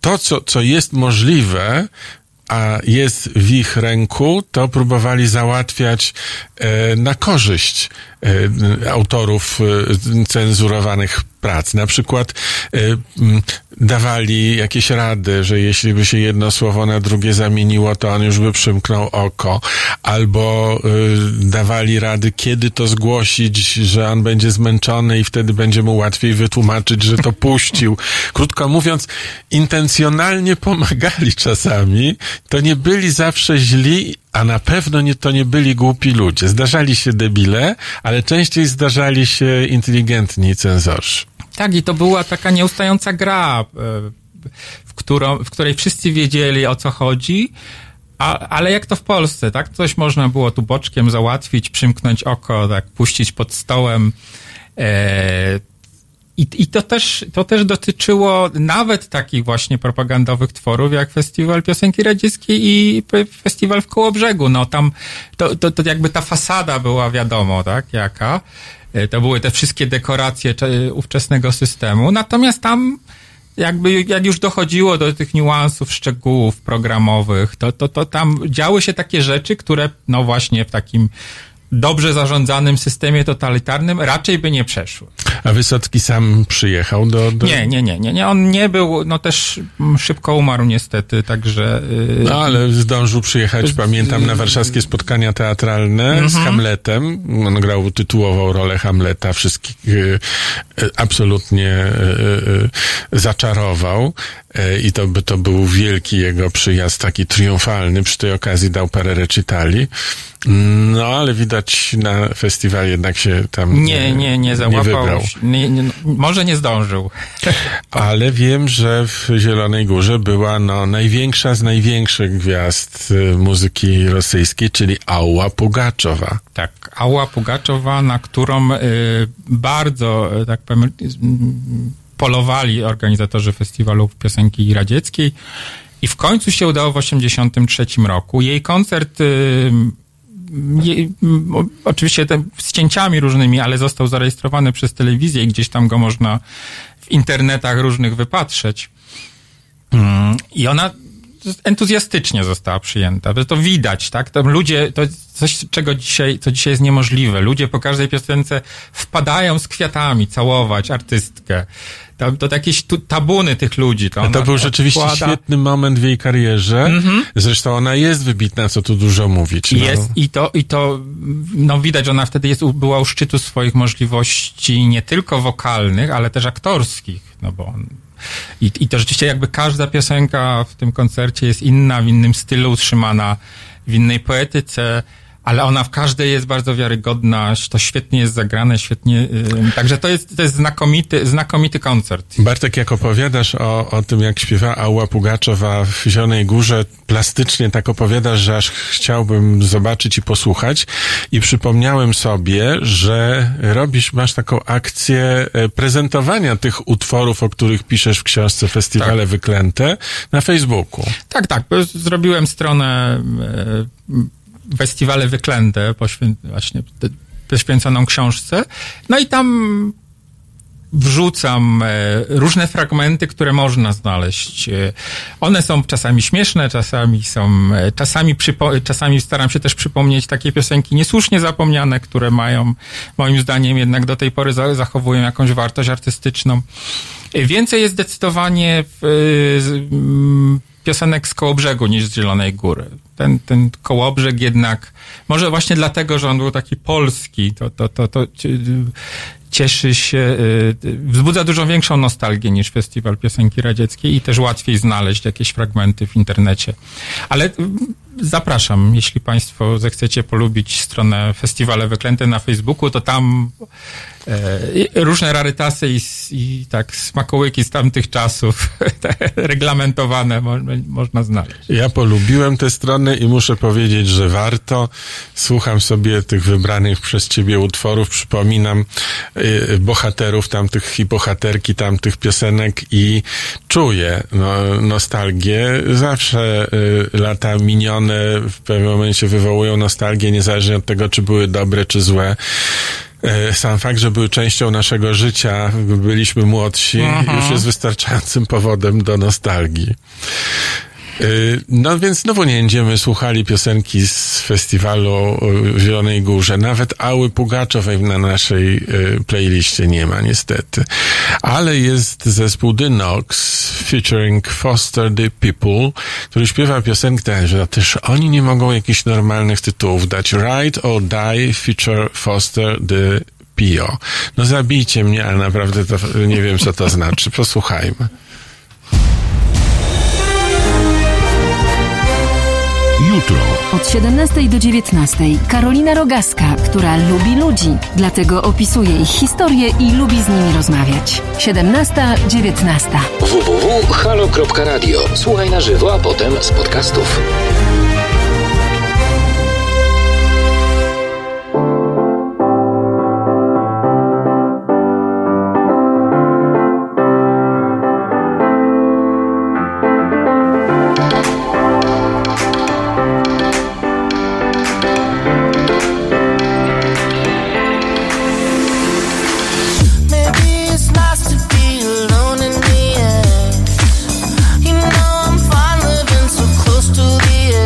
to, co jest możliwe, a jest w ich ręku, to próbowali załatwiać na korzyść autorów cenzurowanych prac. Na przykład dawali jakieś rady, że jeśli by się jedno słowo na drugie zamieniło, to on już by przymknął oko. Albo dawali rady, kiedy to zgłosić, że on będzie zmęczony i wtedy będzie mu łatwiej wytłumaczyć, że to puścił. Krótko mówiąc, intencjonalnie pomagali czasami. To nie byli zawsze źli, a na pewno to nie byli głupi ludzie. Zdarzali się debile, ale częściej zdarzali się inteligentni cenzorzy. Tak, i to była taka nieustająca gra, w której wszyscy wiedzieli, o co chodzi, ale jak to w Polsce, tak? Coś można było tu boczkiem załatwić, przymknąć oko, tak, puścić pod stołem. I to też dotyczyło nawet takich właśnie propagandowych tworów jak Festiwal Piosenki Radzieckiej i Festiwal w Kołobrzegu. No tam to jakby ta fasada była wiadomo, tak, jaka. To były te wszystkie dekoracje ówczesnego systemu. Natomiast tam jakby jak już dochodziło do tych niuansów, szczegółów programowych, to tam działy się takie rzeczy, które no właśnie w takim dobrze zarządzanym systemie totalitarnym raczej by nie przeszły. A Wysocki sam przyjechał do... Nie. On nie był, no też szybko umarł niestety, także... No ale zdążył przyjechać, pamiętam, na warszawskie spotkania teatralne z Hamletem. On grał tytułową rolę Hamleta, wszystkich absolutnie zaczarował. I to był wielki jego przyjazd, taki triumfalny. Przy tej okazji dał parę recitali. No, ale widać na festiwal jednak się tam nie załapał. Nie, może nie zdążył. Ale wiem, że w Zielonej Górze była największa z największych gwiazd muzyki rosyjskiej, czyli Ała Pugaczowa. Tak, Ała Pugaczowa, na którą bardzo, tak powiem, polowali organizatorzy Festiwalu Piosenki Radzieckiej i w końcu się udało w 1983 roku. Jej koncert... oczywiście z cięciami różnymi, ale został zarejestrowany przez telewizję i gdzieś tam go można w internetach różnych wypatrzeć. I ona entuzjastycznie została przyjęta. To widać, tak? Tam ludzie, to coś, co dzisiaj jest niemożliwe. Ludzie po każdej piosence wpadają z kwiatami całować artystkę. To jakieś tabuny tych ludzi. To był rzeczywiście świetny moment w jej karierze. Zresztą ona jest wybitna, co tu dużo mówić. Jest i to widać, że ona wtedy była u szczytu swoich możliwości nie tylko wokalnych, ale też aktorskich, no bo i to rzeczywiście jakby każda piosenka w tym koncercie jest inna, w innym stylu utrzymana, w innej poetyce, ale ona w każdej jest bardzo wiarygodna, to świetnie jest zagrane, świetnie... Także to jest znakomity koncert. Bartek, jak opowiadasz o tym, jak śpiewa Ała Pugaczowa w Zielonej Górze, plastycznie tak opowiadasz, że aż chciałbym zobaczyć i posłuchać. I przypomniałem sobie, że masz taką akcję prezentowania tych utworów, o których piszesz w książce Festiwale Wyklęte na Facebooku. Tak. Zrobiłem stronę Festiwale Wyklęte, właśnie poświęconą książce. No i tam wrzucam różne fragmenty, które można znaleźć. One są czasami śmieszne, czasami staram się też przypomnieć takie piosenki niesłusznie zapomniane, które mają, moim zdaniem, jednak do tej pory zachowują jakąś wartość artystyczną. Więcej jest zdecydowanie piosenek z Kołobrzegu niż z Zielonej Góry. Ten Kołobrzeg jednak, może właśnie dlatego, że on był taki polski, to cieszy się, wzbudza dużo większą nostalgię niż Festiwal Piosenki Radzieckiej i też łatwiej znaleźć jakieś fragmenty w internecie. Ale zapraszam, jeśli państwo zechcecie polubić stronę Festiwale Wyklęte na Facebooku, to tam różne rarytasy i tak smakołyki z tamtych czasów reglamentowane można znaleźć. Ja polubiłem tę stronę i muszę powiedzieć, że warto. Słucham sobie tych wybranych przez ciebie utworów, przypominam bohaterów tamtych i bohaterki tamtych piosenek i czuję nostalgię. Zawsze lata minione w pewnym momencie wywołują nostalgię, niezależnie od tego, czy były dobre, czy złe. Sam fakt, że były częścią naszego życia, byliśmy młodsi, już jest wystarczającym powodem do nostalgii. No więc znowu nie będziemy słuchali piosenki z festiwalu w Zielonej Górze. Nawet Ały Pugaczowej na naszej playliście nie ma, niestety. Ale jest zespół The Knox featuring Foster the People, który śpiewa piosenkę, że też oni nie mogą jakichś normalnych tytułów dać. Ride or Die feature Foster the People. No zabijcie mnie, ale naprawdę to, nie wiem, co to znaczy. Posłuchajmy. Jutro. Od 17 do 19 Karolina Rogaska, która lubi ludzi, dlatego opisuje ich historię i lubi z nimi rozmawiać. 17-19 www.halo.radio. Słuchaj na żywo, a potem z podcastów. Yeah.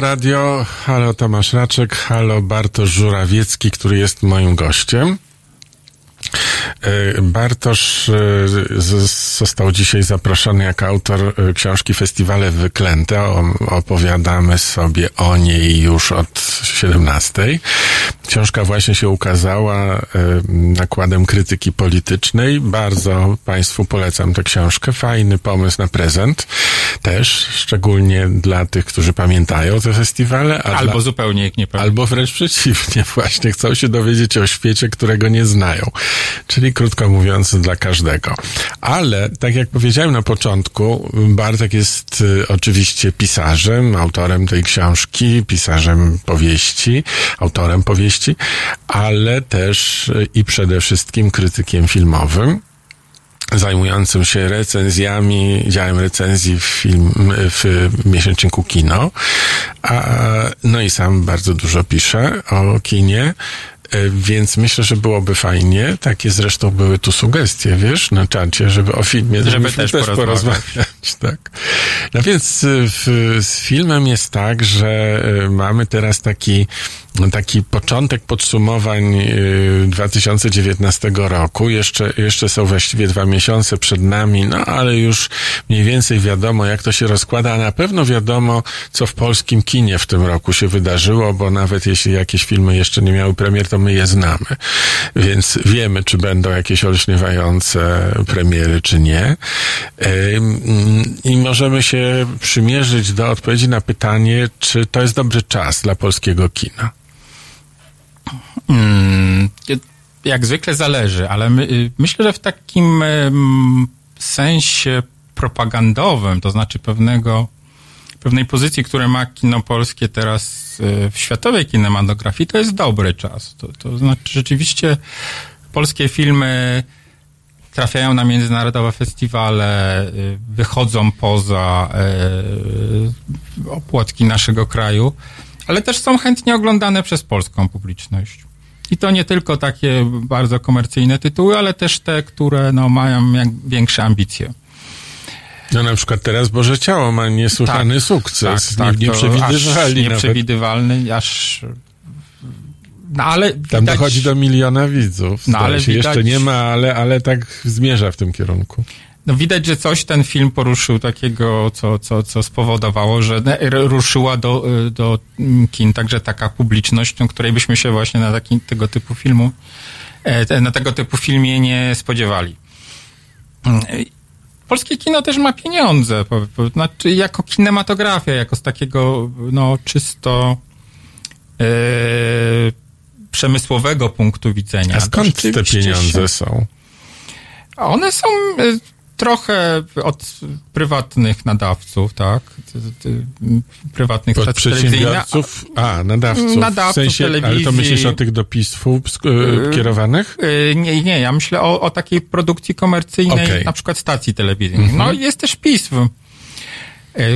Radio. Halo Tomasz Raczek, halo Bartosz Żurawiecki, który jest moim gościem. Bartosz został dzisiaj zaproszony jako autor książki Festiwale wyklęte. Opowiadamy sobie o niej już od 17. Książka właśnie się ukazała nakładem Krytyki Politycznej. Bardzo Państwu polecam tę książkę. Fajny pomysł na prezent też, szczególnie dla tych, którzy pamiętają te festiwale. Albo zupełnie ich nie pamiętają. Albo wręcz przeciwnie, właśnie chcą się dowiedzieć o świecie, którego nie znają. Czyli krótko mówiąc, dla każdego. Ale, tak jak powiedziałem na początku, Bartek jest oczywiście pisarzem, autorem tej książki, pisarzem powieści, autorem powieści, ale też i przede wszystkim krytykiem filmowym, zajmującym się recenzjami, działem recenzji w miesięczniku Kino. No i sam bardzo dużo pisze o kinie. Więc myślę, że byłoby fajnie. Takie zresztą były tu sugestie, wiesz, na czacie, żeby o filmie też porozmawiać. Tak. No więc z filmem jest tak, że mamy teraz taki początek podsumowań 2019 roku. Jeszcze są właściwie 2 miesiące przed nami, no ale już mniej więcej wiadomo, jak to się rozkłada, a na pewno wiadomo, co w polskim kinie w tym roku się wydarzyło, bo nawet jeśli jakieś filmy jeszcze nie miały premier, to my je znamy. Więc wiemy, czy będą jakieś olśniewające premiery, czy nie. I możemy się przymierzyć do odpowiedzi na pytanie, czy to jest dobry czas dla polskiego kina. Jak zwykle zależy, ale myślę, że w takim sensie propagandowym, to znaczy pewnej pozycji, które ma kino polskie teraz w światowej kinematografii, to jest dobry czas. To znaczy rzeczywiście polskie filmy trafiają na międzynarodowe festiwale, wychodzą poza opłotki naszego kraju, ale też są chętnie oglądane przez polską publiczność. I to nie tylko takie bardzo komercyjne tytuły, ale też te, które mają większe ambicje. No na przykład teraz Boże Ciało ma niesłychany sukces. Tak, nieprzewidywalny, aż... No, ale widać, tam dochodzi do miliona widzów. No, ale widać, jeszcze nie ma, ale tak zmierza w tym kierunku. No widać, że coś ten film poruszył takiego, co spowodowało, że ruszyła do kin także taka publiczność, której byśmy się właśnie na tego typu filmie nie spodziewali. Polskie kino też ma pieniądze, znaczy jako kinematografia, jako z takiego czysto przemysłowego punktu widzenia. A skąd te pieniądze są? One są trochę od prywatnych nadawców, tak? Prywatnych przedsiębiorców. Nadawców. W sensie, telewizji. Ale to myślisz o tych dopisów kierowanych? Nie. Ja myślę o takiej produkcji komercyjnej, okay. Na przykład stacji telewizyjnej. Mhm. No i jest też PiSW,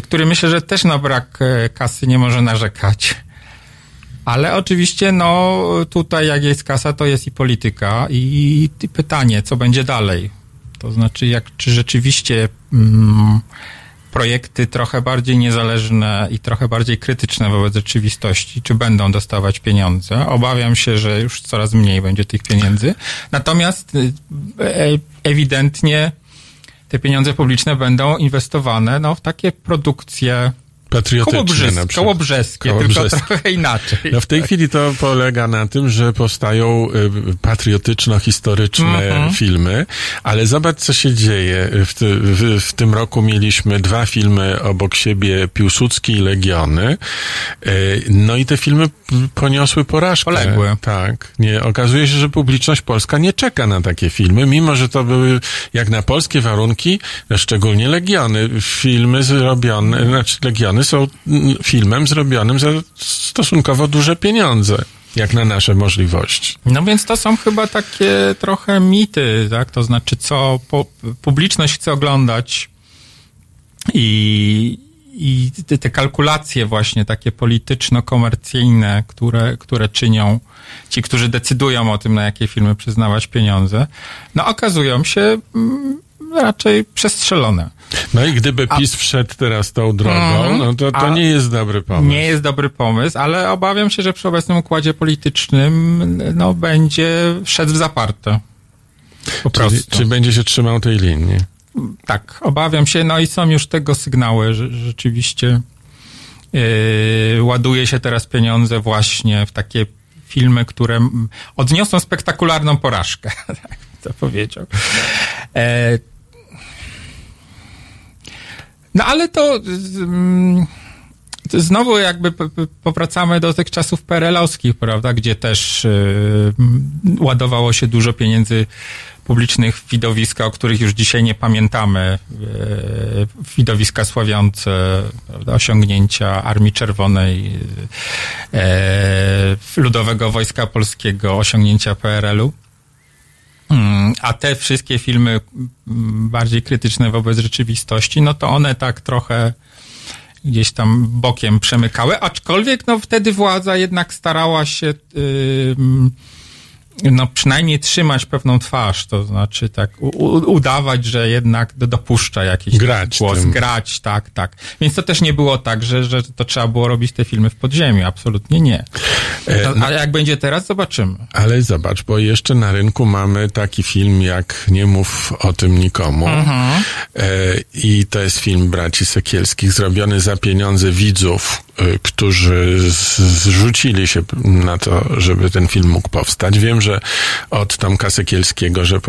który myślę, że też na brak kasy nie może narzekać. Ale oczywiście, tutaj jak jest kasa, to jest i polityka i pytanie, co będzie dalej. To znaczy, czy rzeczywiście projekty trochę bardziej niezależne i trochę bardziej krytyczne wobec rzeczywistości, czy będą dostawać pieniądze? Obawiam się, że już coraz mniej będzie tych pieniędzy. Natomiast ewidentnie te pieniądze publiczne będą inwestowane w takie produkcje patriotyczne, kołobrzeskie, tylko trochę inaczej. No w tej chwili to polega na tym, że powstają patriotyczno-historyczne filmy, ale zobacz, co się dzieje. W tym roku mieliśmy 2 filmy obok siebie, Piłsudski i Legiony. No i te filmy poniosły porażkę. Poległy. Tak. Okazuje się, że publiczność polska nie czeka na takie filmy, mimo że to były, jak na polskie warunki, szczególnie Legiony, filmy zrobione, Legiony są filmem zrobionym za stosunkowo duże pieniądze, jak na nasze możliwości. No więc to są chyba takie trochę mity, tak? To znaczy, co publiczność chce oglądać i te kalkulacje właśnie takie polityczno-komercyjne, które czynią ci, którzy decydują o tym, na jakie filmy przyznawać pieniądze, okazują się raczej przestrzelone. No i gdyby PiS wszedł teraz tą drogą, to nie jest dobry pomysł. Nie jest dobry pomysł, ale obawiam się, że przy obecnym układzie politycznym będzie szedł w zaparte. Czy będzie się trzymał tej linii? Tak, obawiam się. No i są już tego sygnały, że rzeczywiście ładuje się teraz pieniądze właśnie w takie filmy, które odniosą spektakularną porażkę. Tak to powiedział. Ale to znowu jakby powracamy do tych czasów PRL-owskich, prawda, gdzie też ładowało się dużo pieniędzy publicznych w widowiska, o których już dzisiaj nie pamiętamy. Widowiska sławiące, prawda, osiągnięcia Armii Czerwonej, Ludowego Wojska Polskiego, osiągnięcia PRL-u. A te wszystkie filmy bardziej krytyczne wobec rzeczywistości, to one tak trochę gdzieś tam bokiem przemykały, aczkolwiek wtedy władza jednak starała się przynajmniej trzymać pewną twarz, to znaczy tak udawać, że jednak dopuszcza jakiś głos, grać, tak. Więc to też nie było tak, że to trzeba było robić te filmy w podziemiu, absolutnie nie. Ale jak będzie teraz, zobaczymy. Ale zobacz, bo jeszcze na rynku mamy taki film jak Nie mów o tym nikomu. I to jest film braci Sekielskich, zrobiony za pieniądze widzów, którzy zrzucili się na to, żeby ten film mógł powstać. Wiem, że od Tomka Sekielskiego, że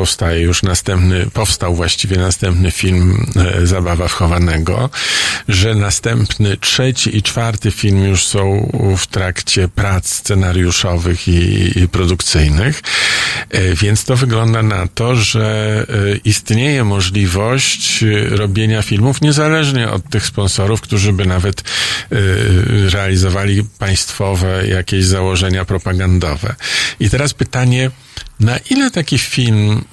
powstał właściwie następny film Zabawa w chowanego, że następny 3. i 4. film już są w trakcie prac scenariuszowych i produkcyjnych. Więc to wygląda na to, że istnieje możliwość robienia filmów niezależnie od tych sponsorów, którzy by nawet realizowali państwowe jakieś założenia propagandowe. I teraz pytanie, na ile taki film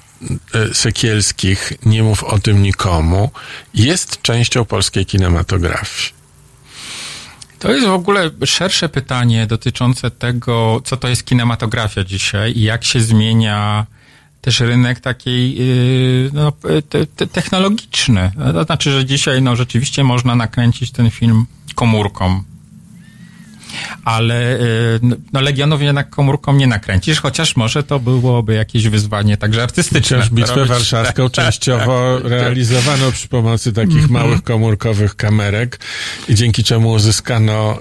Sekielskich, Nie mów o tym nikomu, jest częścią polskiej kinematografii? To jest w ogóle szersze pytanie dotyczące tego, co to jest kinematografia dzisiaj i jak się zmienia też rynek takiej technologiczny. To znaczy, że dzisiaj rzeczywiście można nakręcić ten film komórką. Ale Legionów jednak komórką nie nakręcisz, chociaż może to byłoby jakieś wyzwanie także artystyczne. Chociaż Bitwę Warszawską częściowo realizowano przy pomocy takich małych komórkowych kamerek, i dzięki czemu uzyskano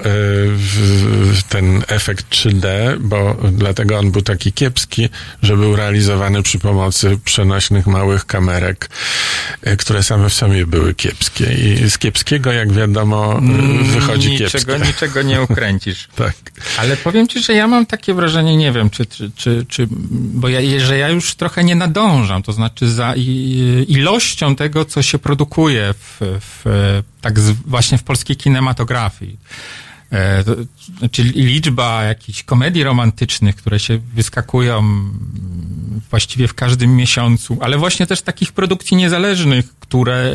ten efekt 3D, bo dlatego on był taki kiepski, że był realizowany przy pomocy przenośnych małych kamerek, które same w sobie były kiepskie. I z kiepskiego, jak wiadomo, wychodzi kiepskie. Niczego nie ukręci. Tak. Ale powiem ci, że ja mam takie wrażenie, nie wiem, czy bo ja już trochę nie nadążam, to znaczy za ilością tego, co się produkuje właśnie w polskiej kinematografii. Czyli liczba jakichś komedii romantycznych, które się wyskakują właściwie w każdym miesiącu, ale właśnie też takich produkcji niezależnych, które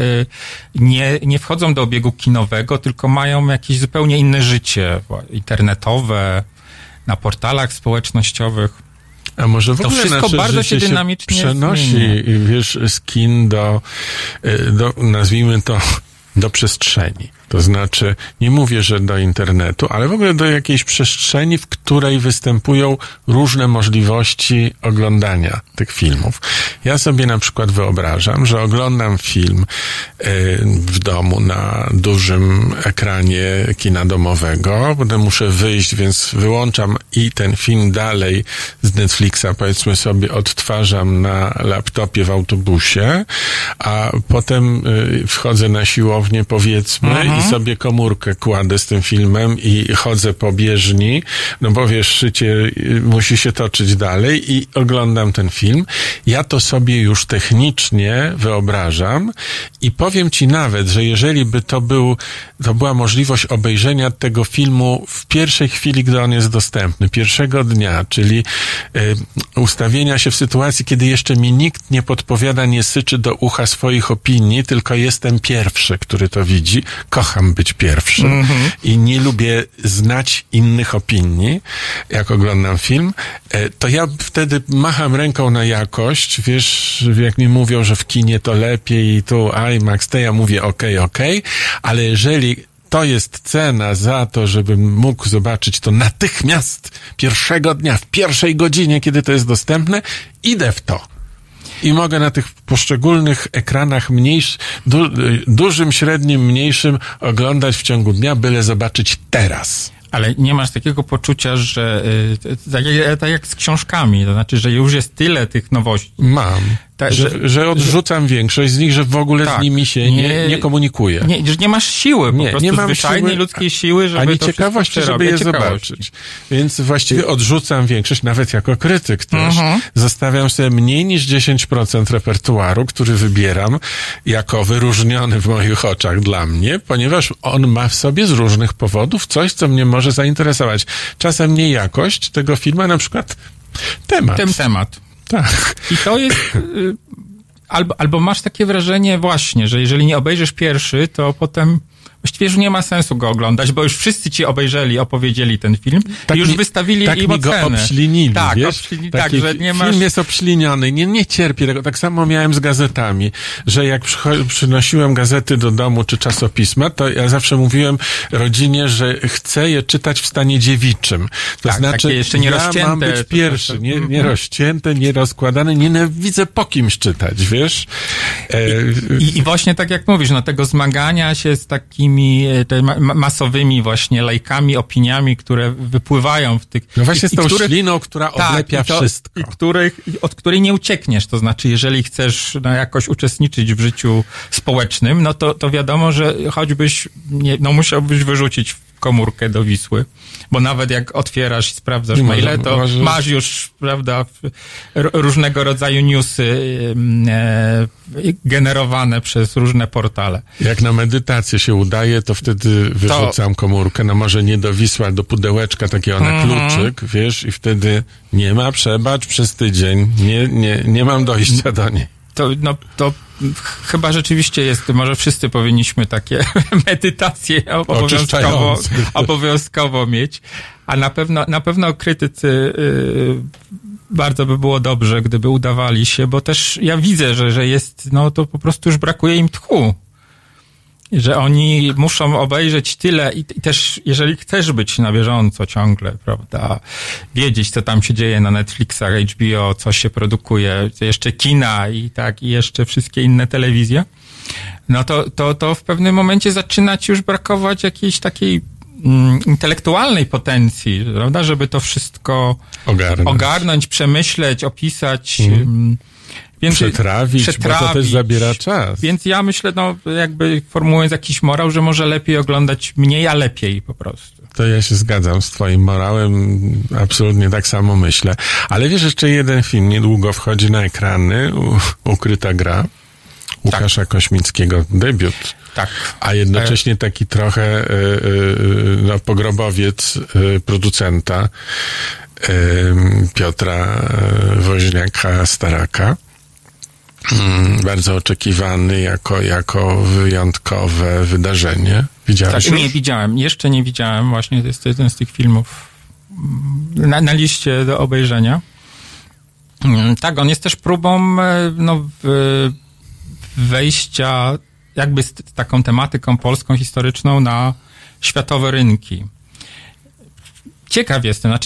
nie wchodzą do obiegu kinowego, tylko mają jakieś zupełnie inne życie internetowe, na portalach społecznościowych. A może w ogóle to wszystko bardzo się dynamicznie przenosi, wiesz, z kin do, nazwijmy to, do przestrzeni. To znaczy, nie mówię, że do internetu, ale w ogóle do jakiejś przestrzeni, w której występują różne możliwości oglądania tych filmów. Ja sobie na przykład wyobrażam, że oglądam film w domu na dużym ekranie kina domowego, potem muszę wyjść, więc wyłączam i ten film dalej z Netflixa, powiedzmy sobie, odtwarzam na laptopie w autobusie, a potem wchodzę na siłownię, powiedzmy, i sobie komórkę kładę z tym filmem i chodzę po bieżni, no bo wiesz, szycie musi się toczyć dalej i oglądam ten film. Ja to sobie już technicznie wyobrażam i powiem ci nawet, że jeżeli by to była możliwość obejrzenia tego filmu w pierwszej chwili, gdy on jest dostępny, pierwszego dnia, czyli ustawienia się w sytuacji, kiedy jeszcze mi nikt nie podpowiada, nie syczy do ucha swoich opinii, tylko jestem pierwszy, który to widzi. Kocham być pierwszy i nie lubię znać innych opinii, jak oglądam film, to ja wtedy macham ręką na jakość, wiesz, jak mi mówią, że w kinie to lepiej i tu IMAX, to ja mówię okej, ale jeżeli to jest cena za to, żebym mógł zobaczyć to natychmiast pierwszego dnia, w pierwszej godzinie, kiedy to jest dostępne, idę w to. I mogę na tych poszczególnych ekranach dużym, średnim, mniejszym oglądać w ciągu dnia, byle zobaczyć teraz. Ale nie masz takiego poczucia, że tak jak z książkami, to znaczy, że już jest tyle tych nowości. Mam. Że odrzucam większość z nich, że w ogóle tak, z nimi się nie komunikuję. Nie masz siły, po prostu zwyczajnej ludzkiej siły, żeby ani to ciekawości, żeby je zobaczyć. Więc właściwie odrzucam większość, nawet jako krytyk też. Zostawiam sobie mniej niż 10% repertuaru, który wybieram jako wyróżniony w moich oczach dla mnie, ponieważ on ma w sobie z różnych powodów coś, co mnie może zainteresować. Czasem nie jakość tego filmu, a na przykład temat. Tak. I to jest, albo masz takie wrażenie właśnie, że jeżeli nie obejrzysz pierwszy, to potem właściwie już nie ma sensu go oglądać, bo już wszyscy ci obejrzeli, opowiedzieli ten film tak i już wystawili tak im ocenę. Tak mi go obślinili, wiesz? Tak, że nie masz... Film jest obśliniony, nie cierpię tego. Tak samo miałem z gazetami, że jak przynosiłem gazety do domu czy czasopisma, to ja zawsze mówiłem rodzinie, że chcę je czytać w stanie dziewiczym. To znaczy, jeszcze nie ja mam być pierwszy, nie rozcięte, nie rozkładane, nienawidzę po kimś czytać, wiesz? I właśnie tak jak mówisz, no tego zmagania się z takim masowymi właśnie lajkami, opiniami, które wypływają w tych... No właśnie z tą śliną, która oblepia wszystko. Od której nie uciekniesz. To znaczy, jeżeli chcesz jakoś uczestniczyć w życiu społecznym, no to wiadomo, że choćbyś musiałbyś wyrzucić komórkę do Wisły, bo nawet jak otwierasz i sprawdzasz maile, to masz już, prawda, różnego rodzaju newsy generowane przez różne portale. Jak na medytację się udaje, to wtedy wyrzucam komórkę, może nie do Wisły, ale do pudełeczka takiego na kluczyk, wiesz, i wtedy nie ma, przebacz, przez tydzień nie mam dojścia do niej. To chyba rzeczywiście jest, może wszyscy powinniśmy takie medytacje obowiązkowo mieć, a na pewno krytycy bardzo by było dobrze, gdyby udawali się, bo też ja widzę, że jest, to po prostu już brakuje im tchu, że oni muszą obejrzeć tyle i też, jeżeli chcesz być na bieżąco ciągle, prawda, wiedzieć, co tam się dzieje na Netflixach, HBO, co się produkuje, jeszcze kina i jeszcze wszystkie inne telewizje, to w pewnym momencie zaczyna ci już brakować jakiejś takiej intelektualnej potencji, prawda, żeby to wszystko ogarnąć, przemyśleć, opisać, więc przetrawić, bo to też zabiera czas. Więc ja myślę, jakby formułując jakiś morał, że może lepiej oglądać mniej, a lepiej po prostu. To ja się zgadzam z twoim morałem, absolutnie tak samo myślę. Ale wiesz, jeszcze jeden film niedługo wchodzi na ekrany, Ukryta gra Łukasza Kośmickiego, debiut. Tak. A jednocześnie taki trochę pogrobowiec producenta Piotra Woźniaka-Staraka. Bardzo oczekiwany jako wyjątkowe wydarzenie. Widziałeś? Tak, nie widziałem. Jeszcze nie widziałem. Właśnie to jest jeden z tych filmów na liście do obejrzenia. Tak, on jest też próbą wejścia jakby z taką tematyką polską, historyczną na światowe rynki.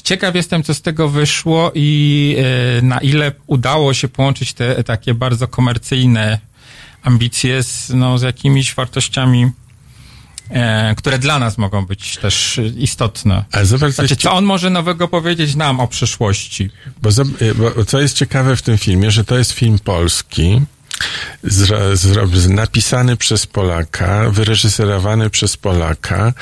Ciekaw jestem, co z tego wyszło i na ile udało się połączyć te takie bardzo komercyjne ambicje z jakimiś wartościami, które dla nas mogą być też istotne. Znaczy, co on może nowego powiedzieć nam o przyszłości? Bo co jest ciekawe w tym filmie, że to jest film polski, napisany przez Polaka, wyreżyserowany przez Polaka,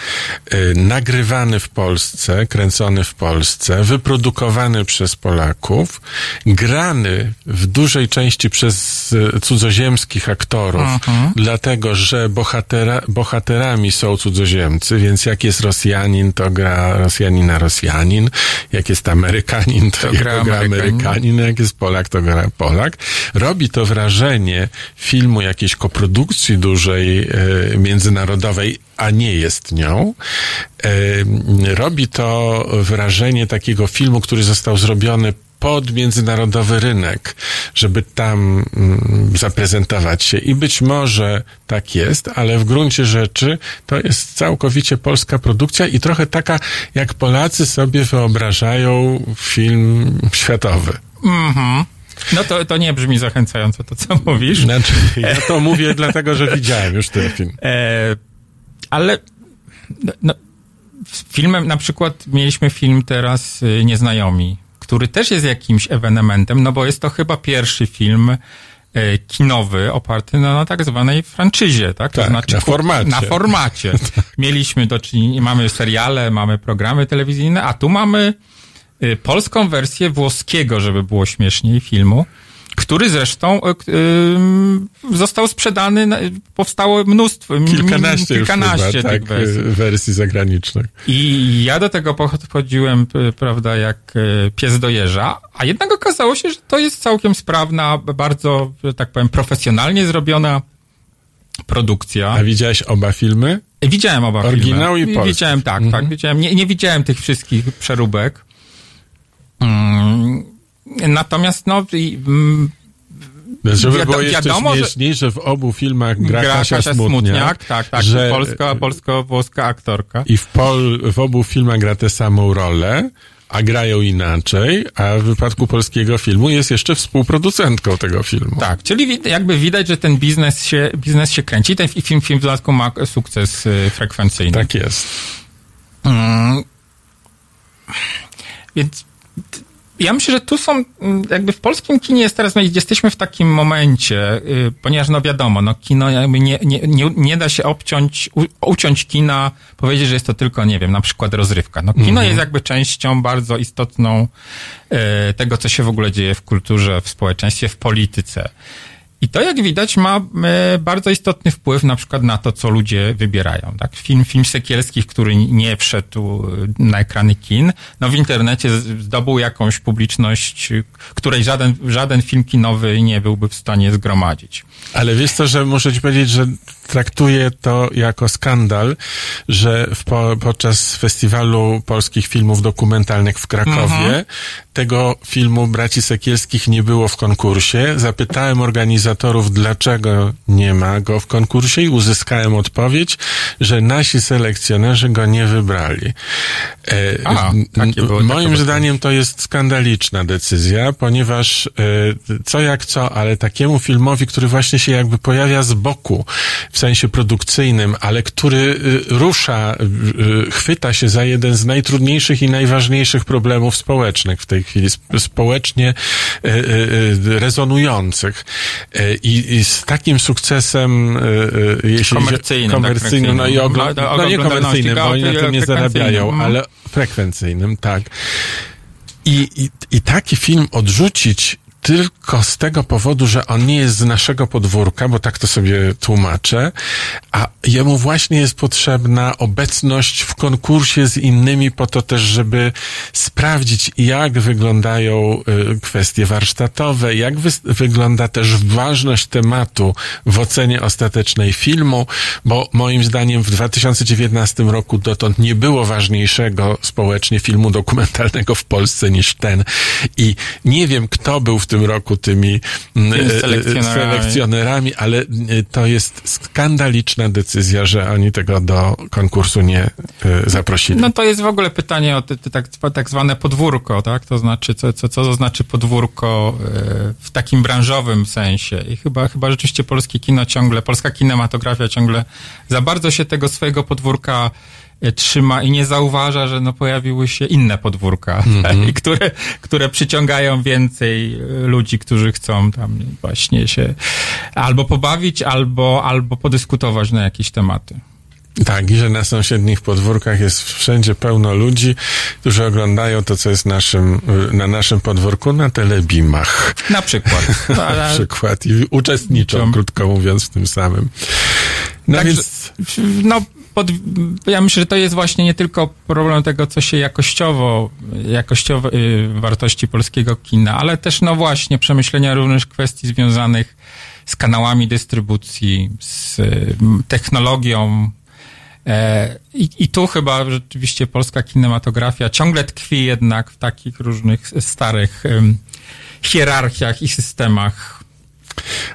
nagrywany w Polsce, kręcony w Polsce, wyprodukowany przez Polaków, grany w dużej części przez cudzoziemskich aktorów, dlatego, że bohaterami są cudzoziemcy, więc jak jest Rosjanin, to gra Rosjanin, jak jest Amerykanin, to gra Amerykanin, jak jest Polak, to gra Polak. Robi to wrażenie filmu jakiejś koprodukcji dużej, międzynarodowej, a nie jest nią. Robi to wrażenie takiego filmu, który został zrobiony pod międzynarodowy rynek, żeby tam zaprezentować się. I być może tak jest, ale w gruncie rzeczy to jest całkowicie polska produkcja i trochę taka, jak Polacy sobie wyobrażają film światowy. Mhm. No to nie brzmi zachęcająco to, co mówisz. Znaczy, ja to mówię dlatego, że widziałem już ten film. Ale filmem, na przykład mieliśmy film teraz Nieznajomi, który też jest jakimś ewenementem, no bo jest to chyba pierwszy film kinowy oparty na tak zwanej franczyzie, tak? To znaczy, na formacie. Na formacie. Mieliśmy do czynienia, mamy seriale, mamy programy telewizyjne, a tu mamy polską wersję włoskiego, żeby było śmieszniej, filmu, który zresztą został sprzedany, powstało mnóstwo, kilkanaście tych wersji zagranicznych. I ja do tego podchodziłem, prawda, jak pies do jeża, a jednak okazało się, że to jest całkiem sprawna, bardzo, że tak powiem, profesjonalnie zrobiona produkcja. A widziałeś oba filmy? Widziałem oba filmy. Oryginał i polski. Widziałem, tak, widziałem. Nie widziałem tych wszystkich przeróbek. Natomiast żeby było jeszcze śmieszniej, że w obu filmach gra Kasia Smutniak, tak, że polsko-włoska aktorka. I w obu filmach gra tę samą rolę, a grają inaczej, a w wypadku polskiego filmu jest jeszcze współproducentką tego filmu. Tak, czyli jakby widać, że ten biznes się kręci. Ten film w dodatku ma sukces frekwencyjny. Tak jest. Więc ja myślę, że tu są, jakby w polskim kinie jest teraz, jesteśmy w takim momencie, ponieważ wiadomo, kino jakby nie da się uciąć kina, powiedzieć, że jest to tylko, na przykład rozrywka. Kino jest jakby częścią bardzo istotną tego, co się w ogóle dzieje w kulturze, w społeczeństwie, w polityce. I to, jak widać, ma bardzo istotny wpływ na przykład na to, co ludzie wybierają. Tak? Film Sekielskich, który nie wszedł na ekrany kin, w internecie zdobył jakąś publiczność, której żaden film kinowy nie byłby w stanie zgromadzić. Ale wiesz co, że muszę ci powiedzieć, że traktuję to jako skandal, że podczas Festiwalu Polskich Filmów Dokumentalnych w Krakowie tego filmu braci Sekielskich nie było w konkursie. Zapytałem organizatorów, dlaczego nie ma go w konkursie i uzyskałem odpowiedź, że nasi selekcjonerzy go nie wybrali. Moim zdaniem to jest skandaliczna decyzja, ponieważ ale takiemu filmowi, który właśnie się jakby pojawia z boku, w sensie produkcyjnym, ale który rusza, chwyta się za jeden z najtrudniejszych i najważniejszych problemów społecznych w tej chwili, społecznie rezonujących. I z takim sukcesem, jeśli komercyjnym, tak, nie komercyjnym, bo oni na tym nie zarabiają, ale frekwencyjnym, tak. I taki film odrzucić tylko z tego powodu, że on nie jest z naszego podwórka, bo tak to sobie tłumaczę, a jemu właśnie jest potrzebna obecność w konkursie z innymi po to też, żeby sprawdzić, jak wyglądają kwestie warsztatowe, jak wygląda też ważność tematu w ocenie ostatecznej filmu, bo moim zdaniem w 2019 roku dotąd nie było ważniejszego społecznie filmu dokumentalnego w Polsce niż ten. I nie wiem, kto był w tym roku tymi selekcjonerami, ale to jest skandaliczna decyzja, że oni tego do konkursu nie zaprosili. No to jest w ogóle pytanie o tak zwane podwórko, tak? To znaczy, co to znaczy podwórko w takim branżowym sensie. I chyba rzeczywiście polska kinematografia ciągle za bardzo się tego swojego podwórka trzyma i nie zauważa, że no pojawiły się inne podwórka, tak? I które przyciągają więcej ludzi, którzy chcą tam właśnie się albo pobawić, albo podyskutować na jakieś tematy. Tak, i że na sąsiednich podwórkach jest wszędzie pełno ludzi, którzy oglądają to, co jest na naszym podwórku, na telebimach. Na przykład. Na przykład. I uczestniczą, krótko mówiąc, w tym samym. No tak, więc... ja myślę, że to jest właśnie nie tylko problem tego, co się jakościowe wartości polskiego kina, ale też no właśnie przemyślenia również kwestii związanych z kanałami dystrybucji, z technologią. I tu chyba rzeczywiście polska kinematografia ciągle tkwi jednak w takich różnych starych hierarchiach i systemach.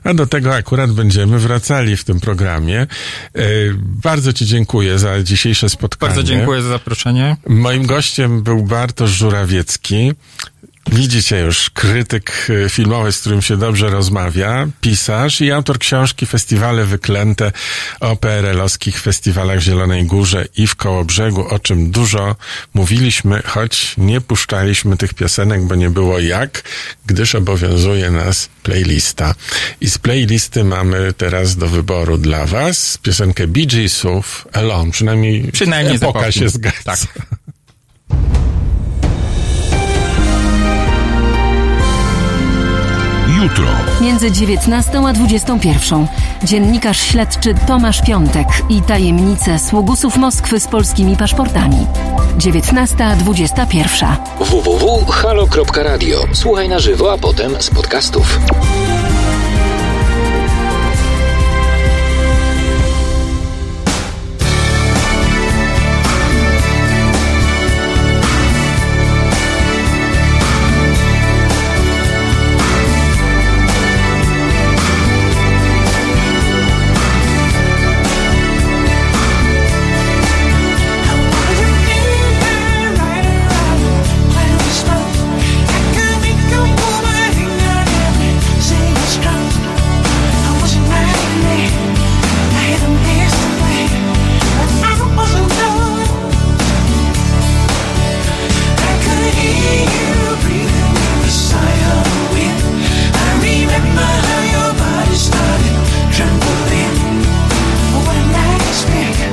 A do tego akurat będziemy wracali w tym programie. Bardzo Ci dziękuję za dzisiejsze spotkanie. Bardzo dziękuję za zaproszenie. Moim gościem był Bartosz Żurawiecki. Widzicie już, krytyk filmowy, z którym się dobrze rozmawia, pisarz i autor książki Festiwale wyklęte o PRL-owskich festiwalach w Zielonej Górze i w Kołobrzegu, o czym dużo mówiliśmy, choć nie puszczaliśmy tych piosenek, bo nie było jak, gdyż obowiązuje nas playlista. I z playlisty mamy teraz do wyboru dla Was piosenkę Bee Geesów Alone, przynajmniej epoka się zgadza. Tak. Jutro. Między 19 a 21. Dziennikarz śledczy Tomasz Piątek i tajemnice sługusów Moskwy z polskimi paszportami. 19:21. www.halo.radio. Słuchaj na żywo, a potem z podcastów. Speak.